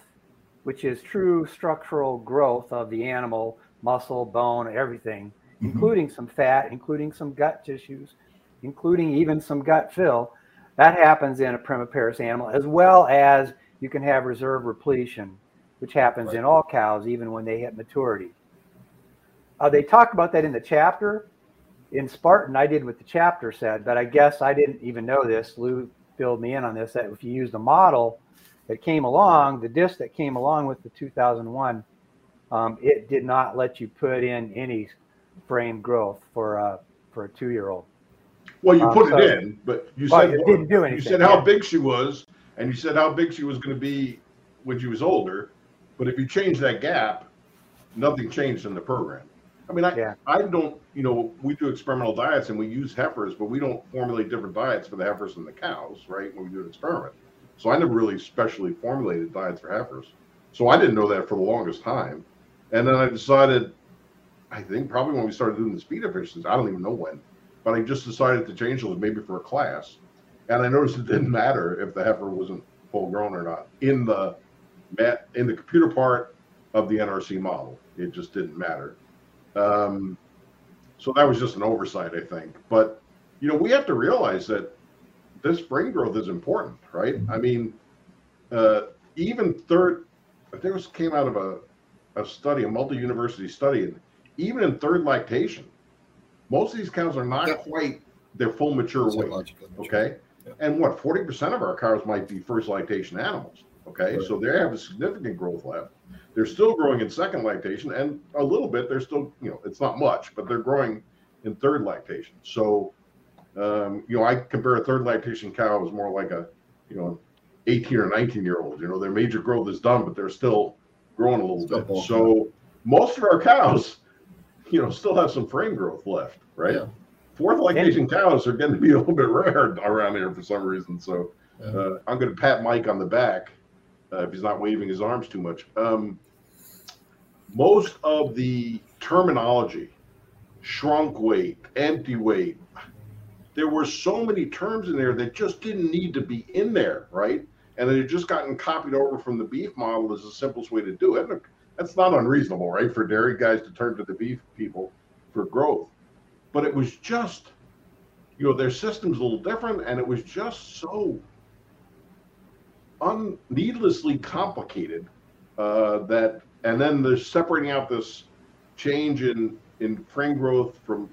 which is true structural growth of the animal, muscle, bone, everything, mm-hmm. including some fat, including some gut tissues, including even some gut fill. That happens in a primiparous animal, as well as you can have reserve repletion, which happens right. in all cows, even when they hit maturity. Uh, they talk about that in the chapter. In Spartan, I did what the chapter said, but I guess I didn't even know this. Lou filled me in on this, that if you use the model that came along, the disc that came along with the two thousand one, um, it did not let you put in any frame growth for a, for a two-year-old. Well, you um, put so, it in, but you well, said, it didn't do anything. You said how yeah. big she was, and you said how big she was going to be when she was older, but if you change that gap, nothing changed in the program. I mean, I, yeah. I don't, you know, we do experimental diets and we use heifers, but we don't formulate different diets for the heifers and the cows, right, when we do an experiment. So I never really specially formulated diets for heifers. So I didn't know that for the longest time. And then I decided, I think probably when we started doing the speed efficiencies, I don't even know when, but I just decided to change those maybe for a class. And I noticed it didn't matter if the heifer wasn't full grown or not in the in the computer part of the N R C model. It just didn't matter. Um, so that was just an oversight, I think. But, you know, we have to realize that this brain growth is important, right? I mean, uh, even third, I think this came out of a, a study, a multi-university study, and even in third lactation, most of these cows are not yeah. quite their full mature weight, mature. okay? Yeah. And what, forty percent of our cows might be first lactation animals, okay? Right. So they have a significant growth left. They're still growing in second lactation, and a little bit, they're still, you know, it's not much, but they're growing in third lactation. So, um, you know, I compare a third lactation cow as more like a, you know, eighteen or nineteen year old, you know, their major growth is done, but they're still growing a little bit. So most of our cows, you know, still have some frame growth left, right? Yeah. Fourth lactation cows are going to be a little bit rare around here for some reason. So uh, I'm going to pat Mike on the back. Uh, if he's not waving his arms too much, um, most of the terminology, shrunk weight, empty weight, there were so many terms in there that just didn't need to be in there, right? And it had just gotten copied over from the beef model as the simplest way to do it. That's not unreasonable, right, for dairy guys to turn to the beef people for growth. But it was just, you know, their system's a little different, and it was just so un- needlessly complicated uh, that, and then they're separating out this change in, in frame growth from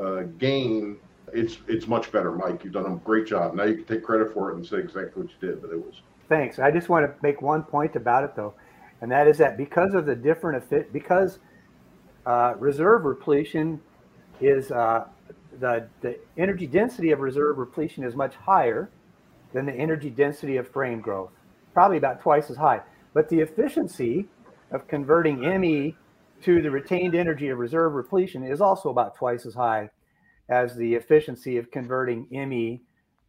uh, gain. It's it's much better, Mike. You've done a great job. Now you can take credit for it and say exactly what you did, but it was. Thanks. I just want to make one point about it, though, and that is that because of the different effect, because uh, reserve repletion is uh, the the energy density of reserve repletion is much higher than the energy density of frame growth, probably about twice as high. But the efficiency of converting M E to the retained energy of reserve repletion is also about twice as high as the efficiency of converting M E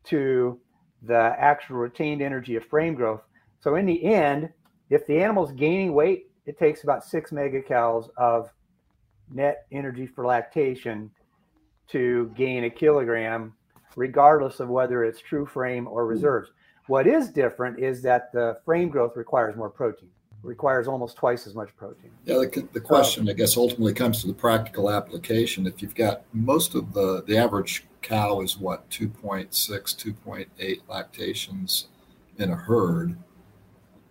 to the actual retained energy of frame growth. So in the end, if the animal's gaining weight, it takes about six megacals of net energy for lactation to gain a kilogram, regardless of whether it's true frame or reserves. What is different is that the frame growth requires more protein, requires almost twice as much protein. Yeah, the, the question, I guess, ultimately comes to the practical application. If you've got most of the, the average cow is what, two point six, two point eight lactations in a herd.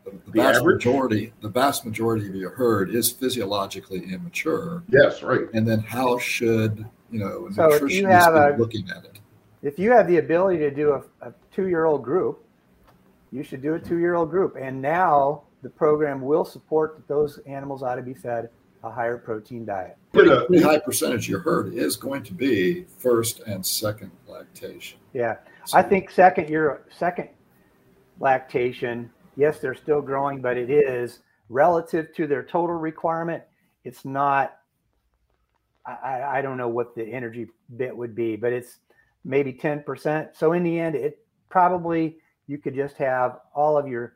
The, the, the vast average? majority, the vast majority of your herd is physiologically immature. Yes, right. And then how should, you know, a so nutritionist be a, looking at it? If you have the ability to do a, a two-year-old group, you should do a two-year-old group. And now the program will support that those animals ought to be fed a higher protein diet. Pretty, pretty high percentage of your herd is going to be first and second lactation. Yeah, so I think second year, second lactation, yes, they're still growing, but it is relative to their total requirement. It's not, I, I don't know what the energy bit would be, but it's maybe ten percent. So in the end, it probably, you could just have all of your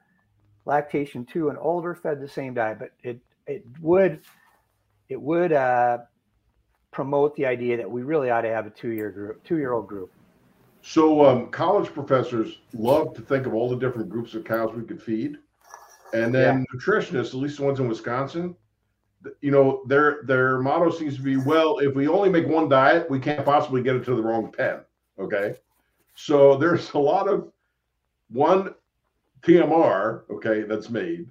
lactation two and older fed the same diet, but it it would it would uh, promote the idea that we really ought to have a two-year group, two-year-old group. So um, college professors love to think of all the different groups of cows we could feed, and then yeah. nutritionists, at least the ones in Wisconsin, you know, their their motto seems to be, well, if we only make one diet, we can't possibly get it to the wrong pen. Okay, so there's a lot of one T M R, okay, that's made,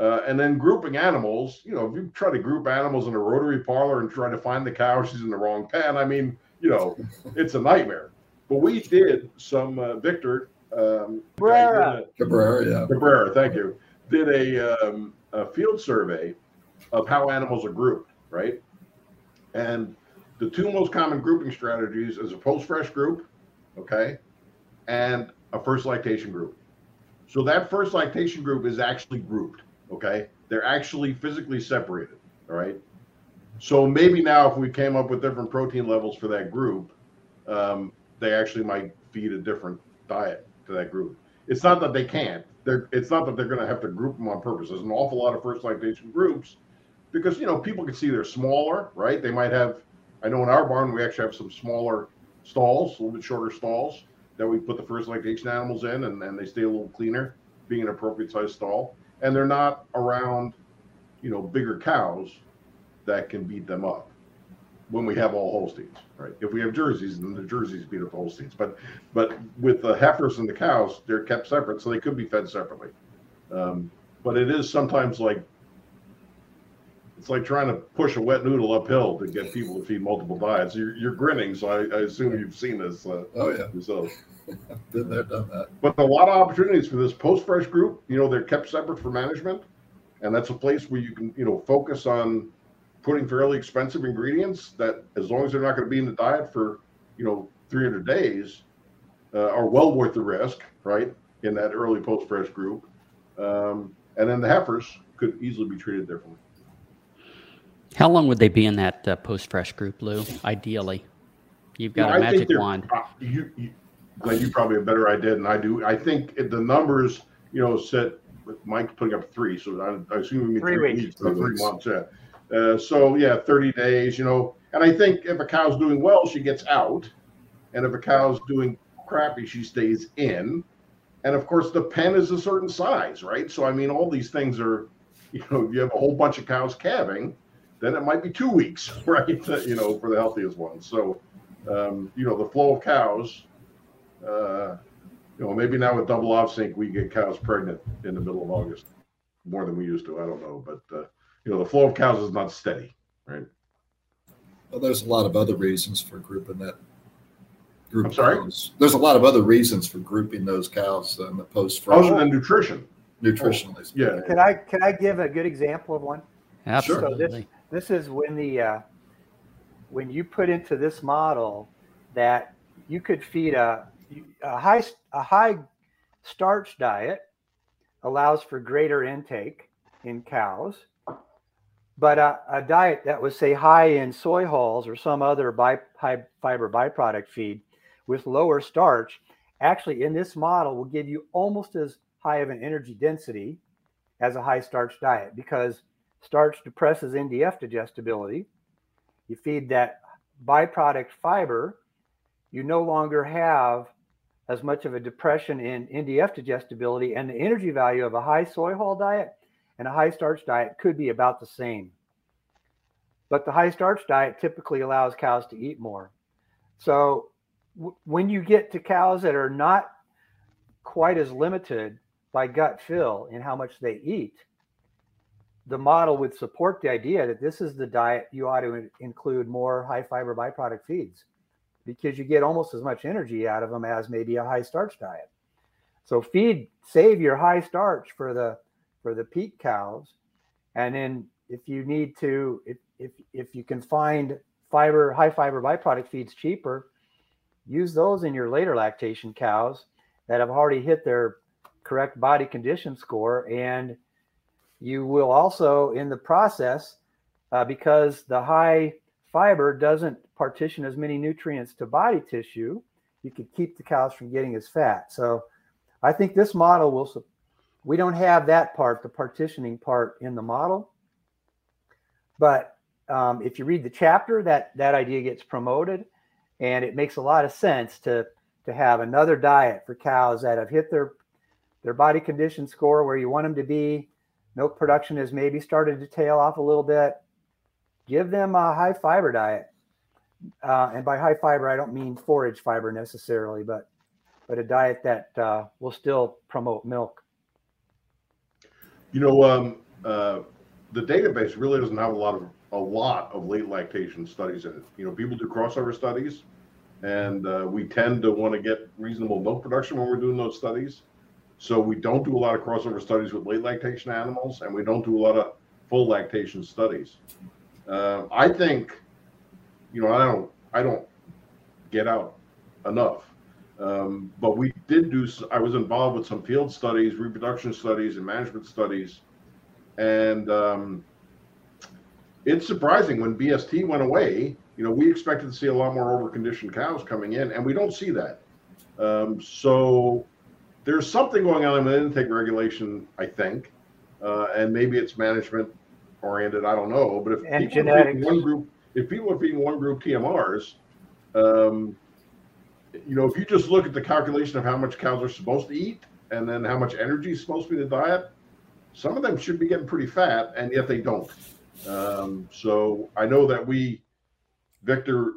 uh, and then grouping animals. You know, if you try to group animals in a rotary parlor and try to find the cow, she's in the wrong pen. I mean, you know, it's a nightmare. But we did some uh, Victor um, Cabrera, Cabrera, yeah. Cabrera, thank you. Did a, um, a field survey of how animals are grouped, right? And the two most common grouping strategies is a post-fresh group, okay, and a first lactation group. So that first lactation group is actually grouped, okay? They're actually physically separated, all right? So maybe now if we came up with different protein levels for that group, um, they actually might feed a different diet to that group. It's not that they can't. They're, it's not that they're gonna have to group them on purpose. There's an awful lot of first lactation groups because, you know, people can see they're smaller, right? They might have, I know in our barn, we actually have some smaller stalls, a little bit shorter stalls that we put the first lactation animals in, and then they stay a little cleaner, being an appropriate size stall. And they're not around, you know, bigger cows that can beat them up when we have all Holsteins, right? If we have Jerseys, then the Jerseys beat up the Holsteins. But but with the heifers and the cows, they're kept separate, so they could be fed separately. Um, but it is sometimes like, it's like trying to push a wet noodle uphill to get people to feed multiple diets. You're, you're grinning, so I, I assume you've seen this uh, oh, yeah. yourself. Been there, done that. But a lot of opportunities for this post-fresh group. You know, they're kept separate for management, and that's a place where you can, you know, focus on putting fairly expensive ingredients that, as long as they're not going to be in the diet for, you know, three hundred days, uh, are well worth the risk, right, in that early post-fresh group. Um, and then the heifers could easily be treated differently. How long would they be in that uh, post-fresh group, Lou? Ideally, you've got yeah, a magic wand. Uh, you, you, Glenn, you probably have a better idea than I do. I think the numbers, you know, set with Mike putting up three, so I, I assume we mean three, three weeks, weeks three months. Yeah. Uh, so yeah, thirty days, you know, and I think if a cow's doing well, she gets out. And if a cow's doing crappy, she stays in. And of course the pen is a certain size, right? So, I mean, all these things are, you know, if you have a whole bunch of cows calving, then it might be two weeks, right? You know, for the healthiest ones. So, um, you know, the flow of cows, uh, you know, maybe now with double off sync, we get cows pregnant in the middle of August, more than we used to, I don't know. But, uh, you know, the flow of cows is not steady, right? Well, there's a lot of other reasons for grouping that. Group I'm sorry? Cows. There's a lot of other reasons for grouping those cows in the post-frozen. Other than nutrition. Nutritionally. Oh, yeah. Can I can I give a good example of one? Absolutely. So this, this is when the uh, when you put into this model that you could feed a a high a high starch diet allows for greater intake in cows, but a, a diet that was, say, high in soy hulls or some other bi, high fiber byproduct feed with lower starch, actually in this model will give you almost as high of an energy density as a high starch diet, because starch depresses N D F digestibility. You feed that byproduct fiber, you no longer have as much of a depression in N D F digestibility, and the energy value of a high soy hull diet and a high starch diet could be about the same. But the high starch diet typically allows cows to eat more. So w- when you get to cows that are not quite as limited by gut fill in how much they eat, the model would support the idea that this is the diet you ought to in- include more high fiber byproduct feeds, because you get almost as much energy out of them as maybe a high starch diet. So feed, save your high starch for the for the peak cows. And then if you need to, if, if, if you can find fiber, high fiber byproduct feeds cheaper, use those in your later lactation cows that have already hit their correct body condition score. And you will also in the process, uh, because the high fiber doesn't partition as many nutrients to body tissue, you could keep the cows from getting as fat. So I think this model will support. We don't have that part, the partitioning part in the model. But um, if you read the chapter, that, that idea gets promoted, and it makes a lot of sense to, to have another diet for cows that have hit their, their body condition score where you want them to be. Milk production has maybe started to tail off a little bit. Give them a high fiber diet. Uh, and by high fiber, I don't mean forage fiber necessarily, but, but a diet that uh, will still promote milk. You know, um, uh, the database really doesn't have a lot of a lot of late lactation studies in it. You know, people do crossover studies, and uh, we tend to want to get reasonable milk production when we're doing those studies. So we don't do a lot of crossover studies with late lactation animals, and we don't do a lot of full lactation studies. Uh, I think, you know, I don't I don't get out enough. Um, but we did do, I was involved with some field studies, reproduction studies, and management studies. And um, it's surprising when B S T went away, you know, we expected to see a lot more overconditioned cows coming in, and we don't see that. Um, so there's something going on with intake regulation, I think. Uh, and maybe it's management oriented, I don't know. But if and people are feeding one group, if people are feeding one group T M Rs, um, you know, if you just look at the calculation of how much cows are supposed to eat and then how much energy is supposed to be in the diet, some of them should be getting pretty fat, and yet they don't. Um, so I know that we, Victor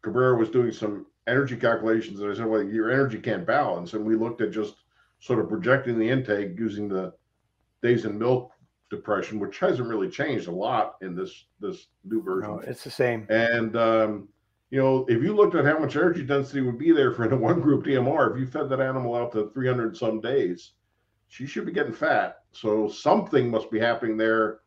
Cabrera was doing some energy calculations, and I said, well, your energy can't balance. And we looked at just sort of projecting the intake using the days in milk depression, which hasn't really changed a lot in this, this new version. No, it's the same. And, um, you know, if you looked at how much energy density would be there for a one group T M R, if you fed that animal out to three hundred some days, she should be getting fat. So something must be happening there.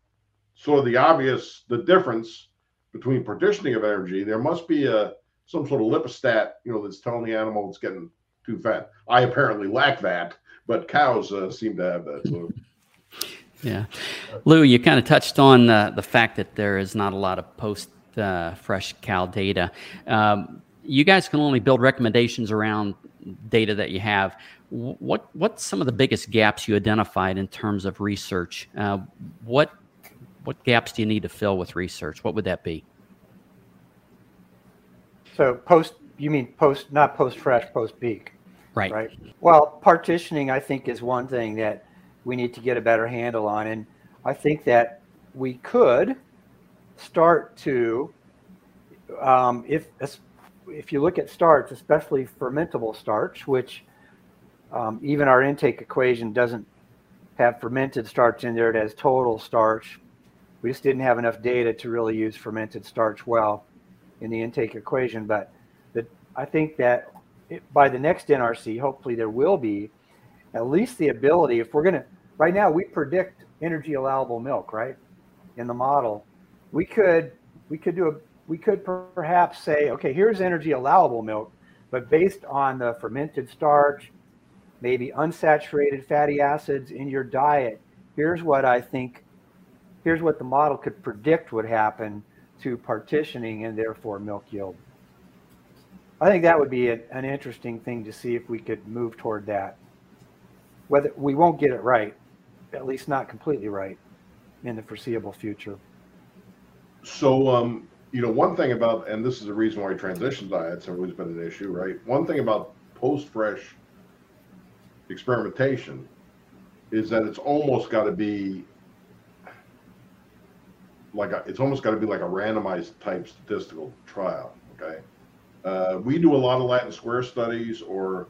Sort of the obvious, the difference between partitioning of energy, there must be a some sort of lipostat, you know, that's telling the animal it's getting too fat. I apparently lack that, but cows uh, seem to have that. So. Yeah. Lou, you kind of touched on uh, the fact that there is not a lot of post Uh, fresh cow data. Um, you guys can only build recommendations around data that you have. What what's some of the biggest gaps you identified in terms of research? Uh, what what gaps do you need to fill with research? What would that be? So post, you mean post, not post-fresh, post-beak. Right. Right. Well, partitioning, I think, is one thing that we need to get a better handle on. And I think that we could start to, um, if, if you look at starch, especially fermentable starch, which um, even our intake equation doesn't have fermented starch in there, it has total starch. We just didn't have enough data to really use fermented starch well in the intake equation. But the, I think that it, by the next N R C, hopefully there will be at least the ability, if we're going to, right now we predict energy allowable milk, right? In the model, we could, we could do a, we could perhaps say, okay, here's energy allowable milk, but based on the fermented starch, maybe unsaturated fatty acids in your diet, here's what I think, here's what the model could predict would happen to partitioning and therefore milk yield. I think that would be a, an interesting thing to see if we could move toward that. Whether we won't get it right, at least not completely right in the foreseeable future. So, um, you know, one thing about, and this is the reason why transition diets have always been an issue, right? One thing about post-fresh experimentation is that it's almost got to be like a, it's almost got to be like a randomized type statistical trial. Okay, uh, we do a lot of Latin square studies or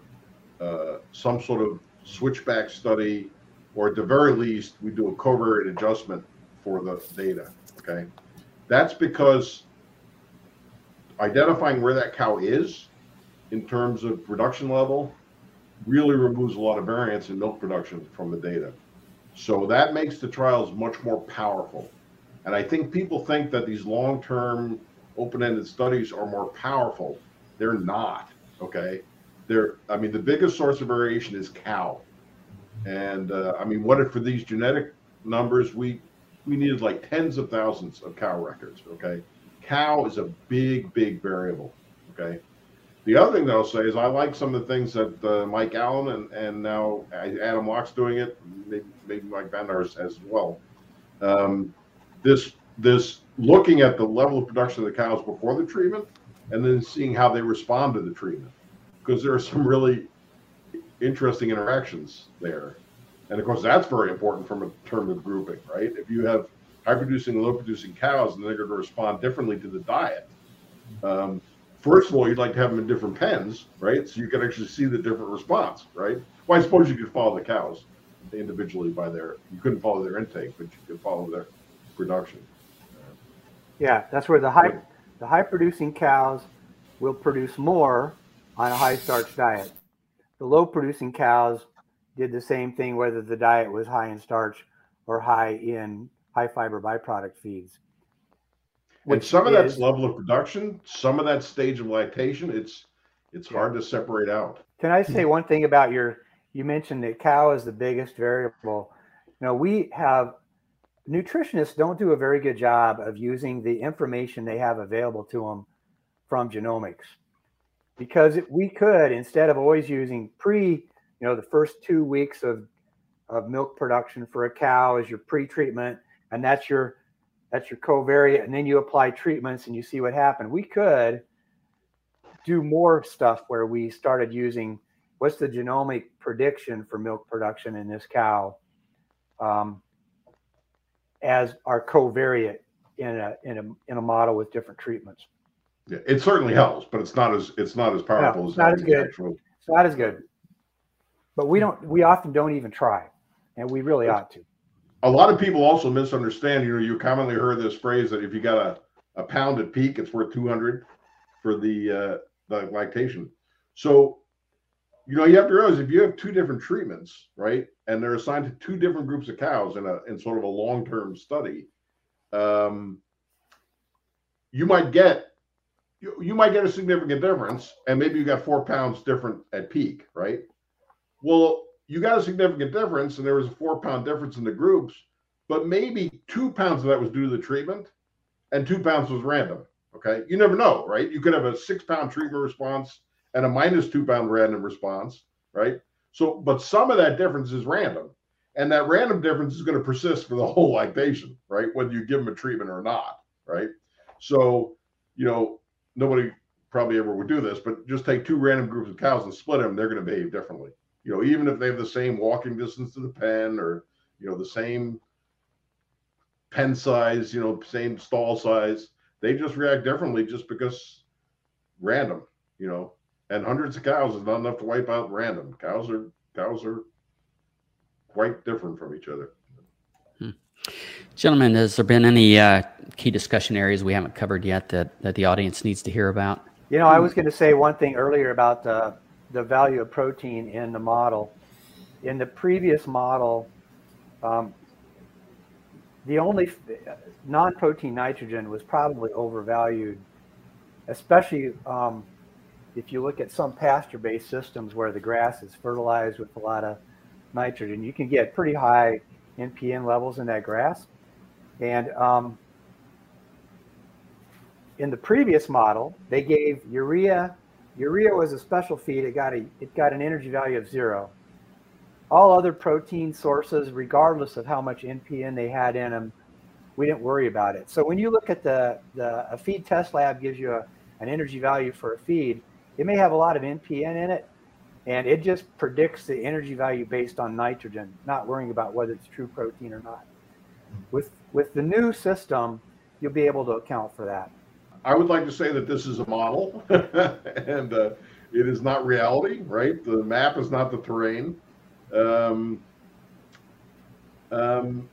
uh, some sort of switchback study, or at the very least, we do a covariate adjustment for the data. Okay, that's because identifying where that cow is in terms of production level really removes a lot of variance in milk production from the data. So that makes the trials much more powerful. And I think people think that these long-term open-ended studies are more powerful. They're not, okay? They're, I mean, the biggest source of variation is cow. And uh, I mean, what if for these genetic numbers, we, we needed like tens of thousands of cow records, okay? Cow is a big, big variable, okay? The other thing that I'll say is I like some of the things that uh, Mike Allen and, and now Adam Locke's doing it, maybe, maybe Mike Van de Haar as well. Um, this this looking at the level of production of the cows before the treatment and then seeing how they respond to the treatment, because there are some really interesting interactions there. And of course, that's very important from a term of grouping, right? If you have high-producing and low-producing cows and they're going to respond differently to the diet, um, first of all, you'd like to have them in different pens, right? So you can actually see the different response, right? Well, I suppose you could follow the cows individually by their, you couldn't follow their intake, but you could follow their production. Yeah, that's where the high, the high producing cows will produce more on a high starch diet. The low producing cows did the same thing, whether the diet was high in starch or high in high fiber byproduct feeds. And some of is, that's level of production, some of that stage of lactation, it's it's yeah. hard to separate out. Can I say one thing about your, you mentioned that cow is the biggest variable. Now we have, nutritionists don't do a very good job of using the information they have available to them from genomics. Because we could, instead of always using pre, you know, the first two weeks of, of milk production for a cow as your pre-treatment, and that's your That's your covariate, and then you apply treatments and you see what happened. We could do more stuff where we started using what's the genomic prediction for milk production in this cow um, as our covariate in a in a in a model with different treatments. Yeah, it certainly helps, but it's not as it's not as powerful no, it's as not as good. Actual... It's not as good, but we don't we often don't even try, and we really ought to. A lot of people also misunderstand, you know, you commonly heard this phrase that if you got a, a pound at peak, it's worth two hundred for the, uh, the lactation. So, you know, you have to realize if you have two different treatments, right, and they're assigned to two different groups of cows in a in sort of a long-term study, um, you might get you, you might get a significant difference, and maybe you got four pounds different at peak, right? Well, you got a significant difference, and there was a four pound difference in the groups, but maybe two pounds of that was due to the treatment and two pounds was random, okay? You never know, right? You could have a six pound treatment response and a minus two pound random response, right? So, but some of that difference is random. And that random difference is going to persist for the whole lactation, right? Whether you give them a treatment or not, right? So, you know, nobody probably ever would do this, but just take two random groups of cows and split them. They're going to behave differently. You know, even if they have the same walking distance to the pen, or, you know, the same pen size, you know, same stall size, they just react differently just because random, you know, and hundreds of cows is not enough to wipe out random. Cows are, cows are quite different from each other. Hmm. Gentlemen, has there been any uh, key discussion areas we haven't covered yet that, that the audience needs to hear about? You know, I was going to say one thing earlier about the, the value of protein in the model. In the previous model, um, the only non-protein nitrogen was probably overvalued, especially um, if you look at some pasture-based systems where the grass is fertilized with a lot of nitrogen. You can get pretty high N P N levels in that grass. And um, in the previous model, they gave urea. Urea was a special feed. It got a, it got an energy value of zero. All other protein sources, regardless of how much N P N they had in them, we didn't worry about it. So when you look at the, the a feed test lab gives you a, an energy value for a feed, it may have a lot of N P N in it, and it just predicts the energy value based on nitrogen, not worrying about whether it's true protein or not. With, with the new system, you'll be able to account for that. I would like to say that this is a model, and uh, it is not reality, right? The map is not the terrain. Um, um,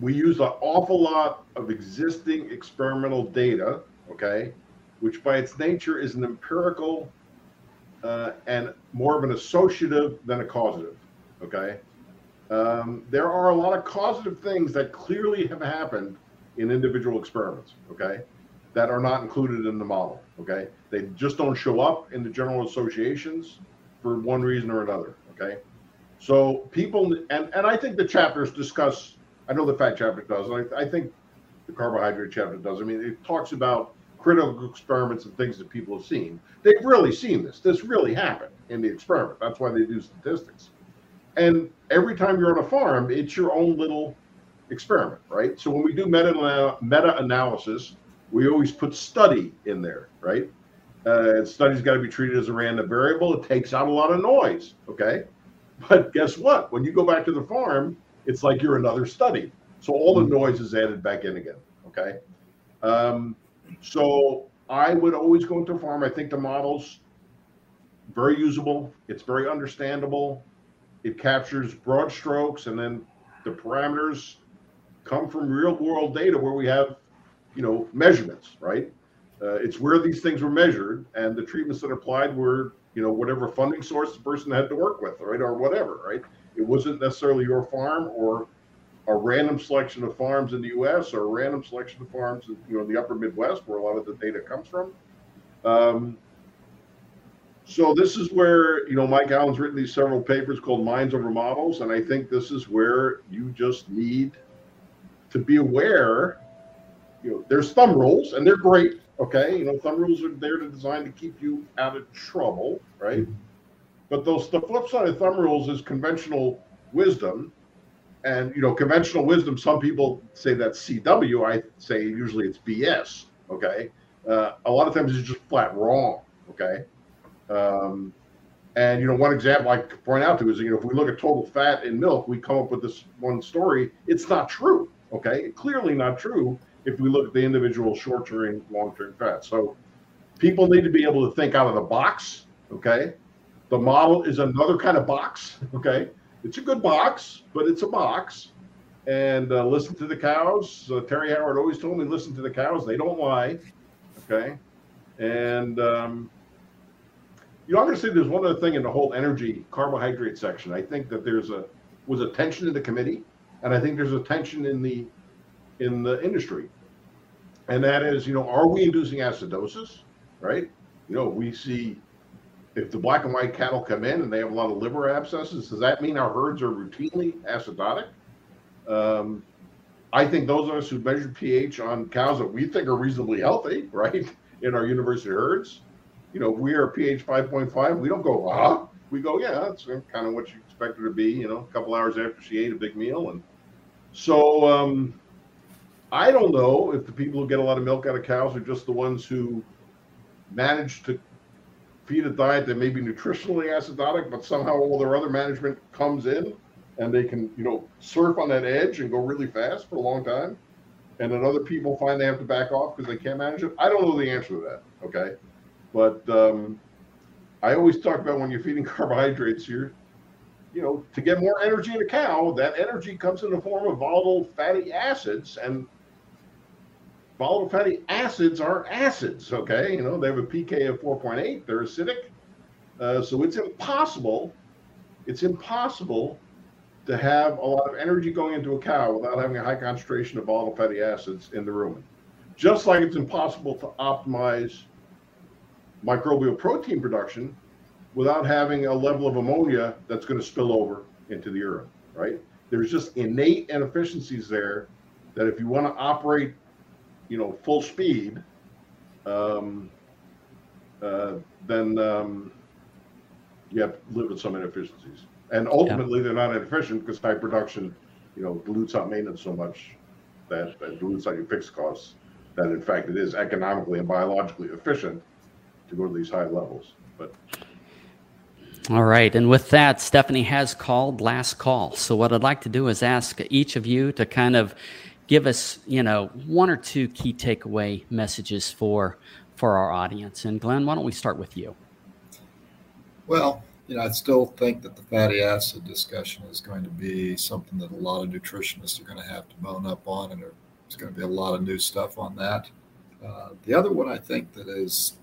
we use an awful lot of existing experimental data, okay, which by its nature is an empirical uh, and more of an associative than a causative, okay? Um, there are a lot of causative things that clearly have happened in individual experiments, okay, that are not included in the model, okay? They just don't show up in the general associations for one reason or another, okay? So people, and, and I think the chapters discuss, I know the fat chapter does, and I, I think the carbohydrate chapter does. I mean, it talks about critical experiments and things that people have seen. They've really seen this. This really happened in the experiment. That's why they do statistics. And every time you're on a farm, it's your own little experiment, right? So when we do meta, meta-analysis, we always put study in there, right? Uh, study's got to be treated as a random variable. It takes out a lot of noise, okay? But guess what? When you go back to the farm, it's like you're another study. So all the noise is added back in again, okay? Um, so I would always go into a farm. I think the model's very usable. It's very understandable. It captures broad strokes, and then the parameters come from real-world data where we have, you know, measurements, right? Uh, it's where these things were measured, and the treatments that applied were, you know, whatever funding source the person had to work with, right? Or whatever, right? It wasn't necessarily your farm or a random selection of farms in the U S or a random selection of farms, in, you know, in the upper Midwest where a lot of the data comes from. Um, so this is where, you know, Mike Allen's written these several papers called Minds Over Models. And I think this is where you just need to be aware, you know, there's thumb rules and they're great. Okay, you know, thumb rules are there to design to keep you out of trouble, right? But those, the flip side of thumb rules is conventional wisdom. And, you know, conventional wisdom, some people say that's C W. I say usually it's B S, okay? Uh, a lot of times it's just flat wrong, okay? Um, and, you know, one example I could point out to is, you know, if we look at total fat in milk, we come up with this one story. It's not true, okay? Clearly not true if we look at the individual short-term and long-term fats. So people need to be able to think out of the box, okay? The model is another kind of box, okay? It's a good box, but it's a box. And uh, listen to the cows. Uh, Terry Howard always told me, listen to the cows. They don't lie, okay? And, um, you know, I'm gonna say there's one other thing in the whole energy carbohydrate section. I think that there's a, was a tension in the committee, and I think there's a tension in the, in the industry. And that is, you know, are we inducing acidosis, right? You know, we see if the black and white cattle come in and they have a lot of liver abscesses, does that mean our herds are routinely acidotic? Um, I think those of us who measured pH on cows that we think are reasonably healthy, right, in our university herds, you know, if we are pH five point five, we don't go, ah, we go, yeah, that's kind of what you expect her to be, you know, a couple hours after she ate a big meal. And so um, I don't know if the people who get a lot of milk out of cows are just the ones who manage to feed a diet that may be nutritionally acidotic, but somehow all their other management comes in and they can, you know, surf on that edge and go really fast for a long time. And then other people find they have to back off because they can't manage it. I don't know the answer to that, okay? But um, I always talk about when you're feeding carbohydrates here, you know, to get more energy in a cow, that energy comes in the form of volatile fatty acids, and volatile fatty acids are acids, okay? You know, they have a pK of four point eight, they're acidic. Uh, so it's impossible, it's impossible to have a lot of energy going into a cow without having a high concentration of volatile fatty acids in the rumen. Just like it's impossible to optimize microbial protein production without having a level of ammonia that's going to spill over into the urine, right? There's just innate inefficiencies there that if you want to operate, you know, full speed, um, uh, then um, you have to live with some inefficiencies. And ultimately, yeah. they're not inefficient because high production, you know, dilutes out maintenance so much that, that dilutes out your fixed costs that, in fact, it is economically and biologically efficient to go to these high levels. But all right. And with that, Stephanie has called last call. So what I'd like to do is ask each of you to kind of give us, you know, one or two key takeaway messages for for our audience. And Glenn, why don't we start with you? Well, you know, I still think that the fatty acid discussion is going to be something that a lot of nutritionists are going to have to bone up on, and there's going to be a lot of new stuff on that. Uh, the other one I think that is,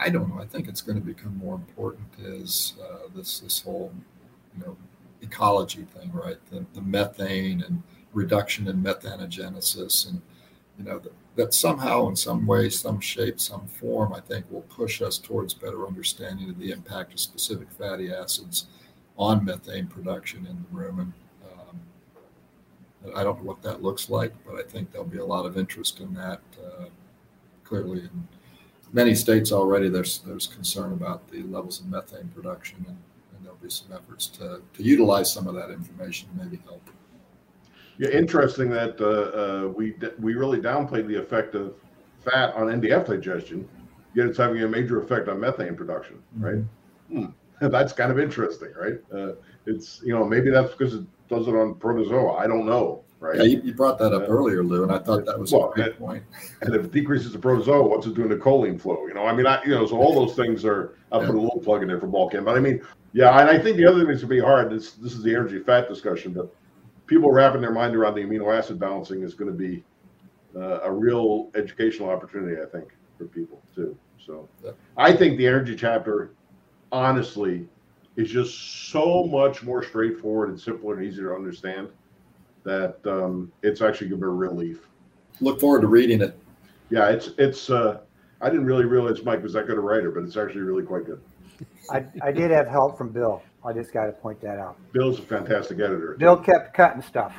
I don't know, I think it's going to become more important is uh, this this whole, you know, ecology thing, right? The, the methane and reduction in methanogenesis, and, you know, that, that somehow in some way, some shape, some form, I think will push us towards better understanding of the impact of specific fatty acids on methane production in the rumen. Um, I don't know what that looks like, but I think there'll be a lot of interest in that. Uh, clearly in many states already, there's there's concern about the levels of methane production, and, and there'll be some efforts to, to utilize some of that information and maybe help. Yeah, interesting that uh, uh, we we really downplayed the effect of fat on N D F digestion, yet it's having a major effect on methane production, right? Mm-hmm. Hmm. That's kind of interesting, right? Uh, it's, you know, maybe that's because it does it on protozoa. I don't know, right? Yeah, you, you brought that up uh, earlier, Lou, and I thought that was well, a great and, point. And if it decreases the protozoa, what's it doing to choline flow? You know, I mean, I, you know, so all those things are, I'll yeah. put a little plug in there for Balchem, but I mean, yeah, and I think the other thing that's going to be hard, this, this is the energy fat discussion, but people wrapping their mind around the amino acid balancing is going to be uh, a real educational opportunity, I think, for people too. So yeah. I think the energy chapter, honestly, is just so much more straightforward and simpler and easier to understand that um, it's actually going to be a relief. Look forward to reading it. Yeah, it's it's. Uh, I didn't really realize Mike was that good a writer, but it's actually really quite good. I, I did have help from Bill. I just got to point that out. Bill's a fantastic editor. Bill kept cutting stuff.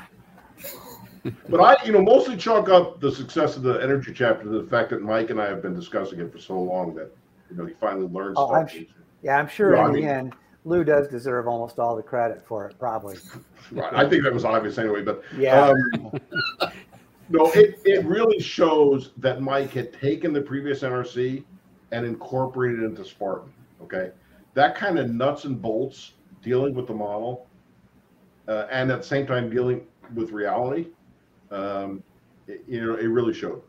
But I, you know, mostly chalk up the success of the energy chapter to the fact that Mike and I have been discussing it for so long that, you know, he finally learned oh, stuff. I'm, yeah, I'm sure you know, in I the mean, end, Lou does deserve almost all the credit for it, probably. Right. I think that was obvious anyway, but yeah. Um, no, it, it really shows that Mike had taken the previous N R C and incorporated it into Spartan, okay? That kind of nuts and bolts dealing with the model uh, and at the same time dealing with reality, um, it, you know, it really showed.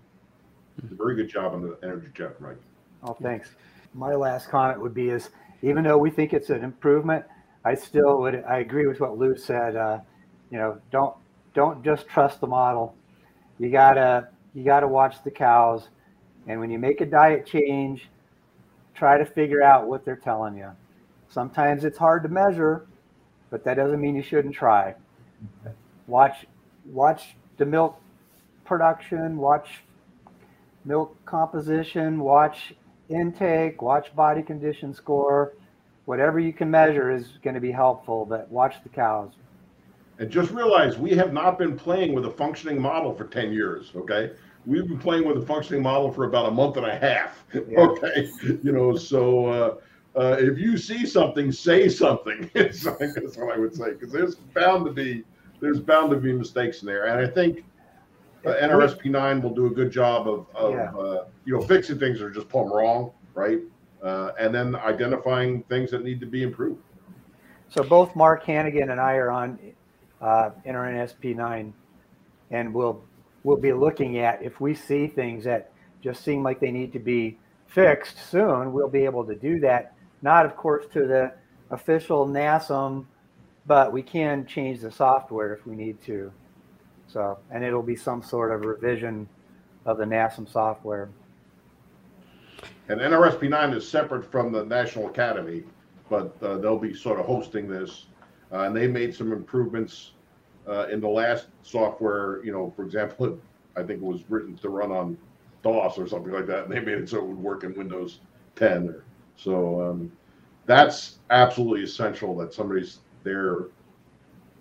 A very good job on the energy chapter, Mike. Oh, thanks. My last comment would be is, even though we think it's an improvement, I still would, I agree with what Lou said. Uh, you know, don't, don't just trust the model. You gotta, you gotta watch the cows. And when you make a diet change, try to figure out what they're telling you. Sometimes it's hard to measure, but that doesn't mean you shouldn't try. Watch watch the milk production, watch milk composition, watch intake, watch body condition score. Whatever you can measure is going to be helpful, but watch the cows. And just realize we have not been playing with a functioning model for ten years, okay? We've been playing with a functioning model for about a month and a half. Yeah. Okay. You know, so uh, uh, if you see something, say something. It's, I think that's what I would say, because there's bound to be there's bound to be mistakes in there, and I think uh, N R S P nine will do a good job of, of yeah. uh, you know, fixing things that are just plumb wrong, right? Uh, and then identifying things that need to be improved. So both Mark Hannigan and I are on uh, N R S P nine, and we'll we'll be looking at, if we see things that just seem like they need to be fixed soon, we'll be able to do that. Not, of course, to the official NASEM, but we can change the software if we need to. So, and it'll be some sort of revision of the NASEM software. And N R S P nine is separate from the National Academy, but uh, they'll be sort of hosting this. Uh, and they made some improvements uh, in the last software. You know, for example, it, I think it was written to run on DOS or something like that, and they made it so it would work in Windows ten. Or, so um, that's absolutely essential that somebody's there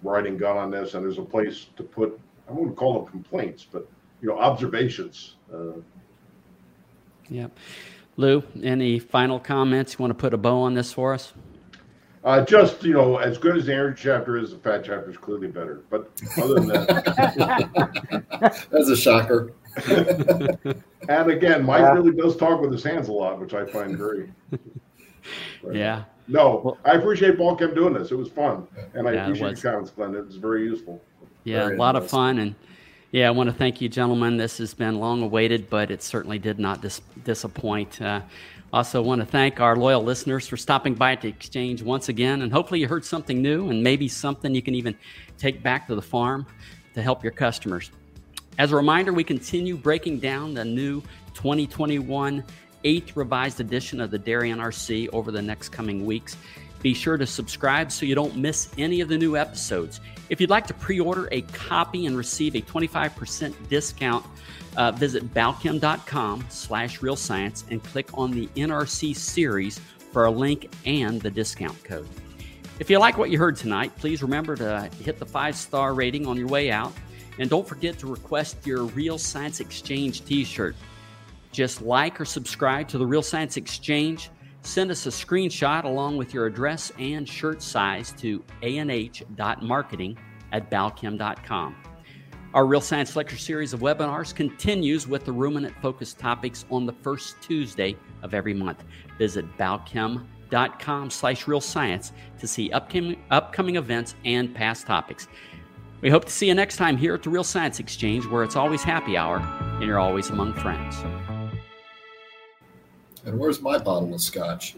writing gun on this, and there's a place to put, I wouldn't call them complaints, but, you know, observations. Uh, yeah. Lou, any final comments? You want to put a bow on this for us? Uh, just, you know, as good as the energy chapter is, the fat chapter is clearly better. But other than that. That's a shocker. And again, Mike yeah. really does talk with his hands a lot, which I find very. Right. Yeah. No, well, I appreciate Balchem doing this. It was fun. And I yeah, appreciate your comments, Glenn. It was very useful. Yeah, very a lot of fun. And. Yeah, I want to thank you, gentlemen. This has been long awaited, but it certainly did not dis- disappoint. Uh, also want to thank our loyal listeners for stopping by at the Exchange once again, and hopefully you heard something new and maybe something you can even take back to the farm to help your customers. As a reminder, we continue breaking down the new twenty twenty-one eighth revised edition of the Dairy N R C over the next coming weeks. Be sure to subscribe so you don't miss any of the new episodes. If you'd like to pre-order a copy and receive a twenty-five percent discount, uh, visit balchem.com slash real science and click on the N R C series for a link and the discount code. If you like what you heard tonight, please remember to hit the five-star rating on your way out. And don't forget to request your Real Science Exchange t-shirt. Just like or subscribe to the Real Science Exchange. Send us a screenshot along with your address and shirt size to anh.marketing at balchem.com. Our Real Science Lecture Series of webinars continues with the ruminant-focused topics on the first Tuesday of every month. Visit balchem.com slash real science to see upcoming, upcoming events and past topics. We hope to see you next time here at the Real Science Exchange, where it's always happy hour and you're always among friends. And where's my bottle of scotch?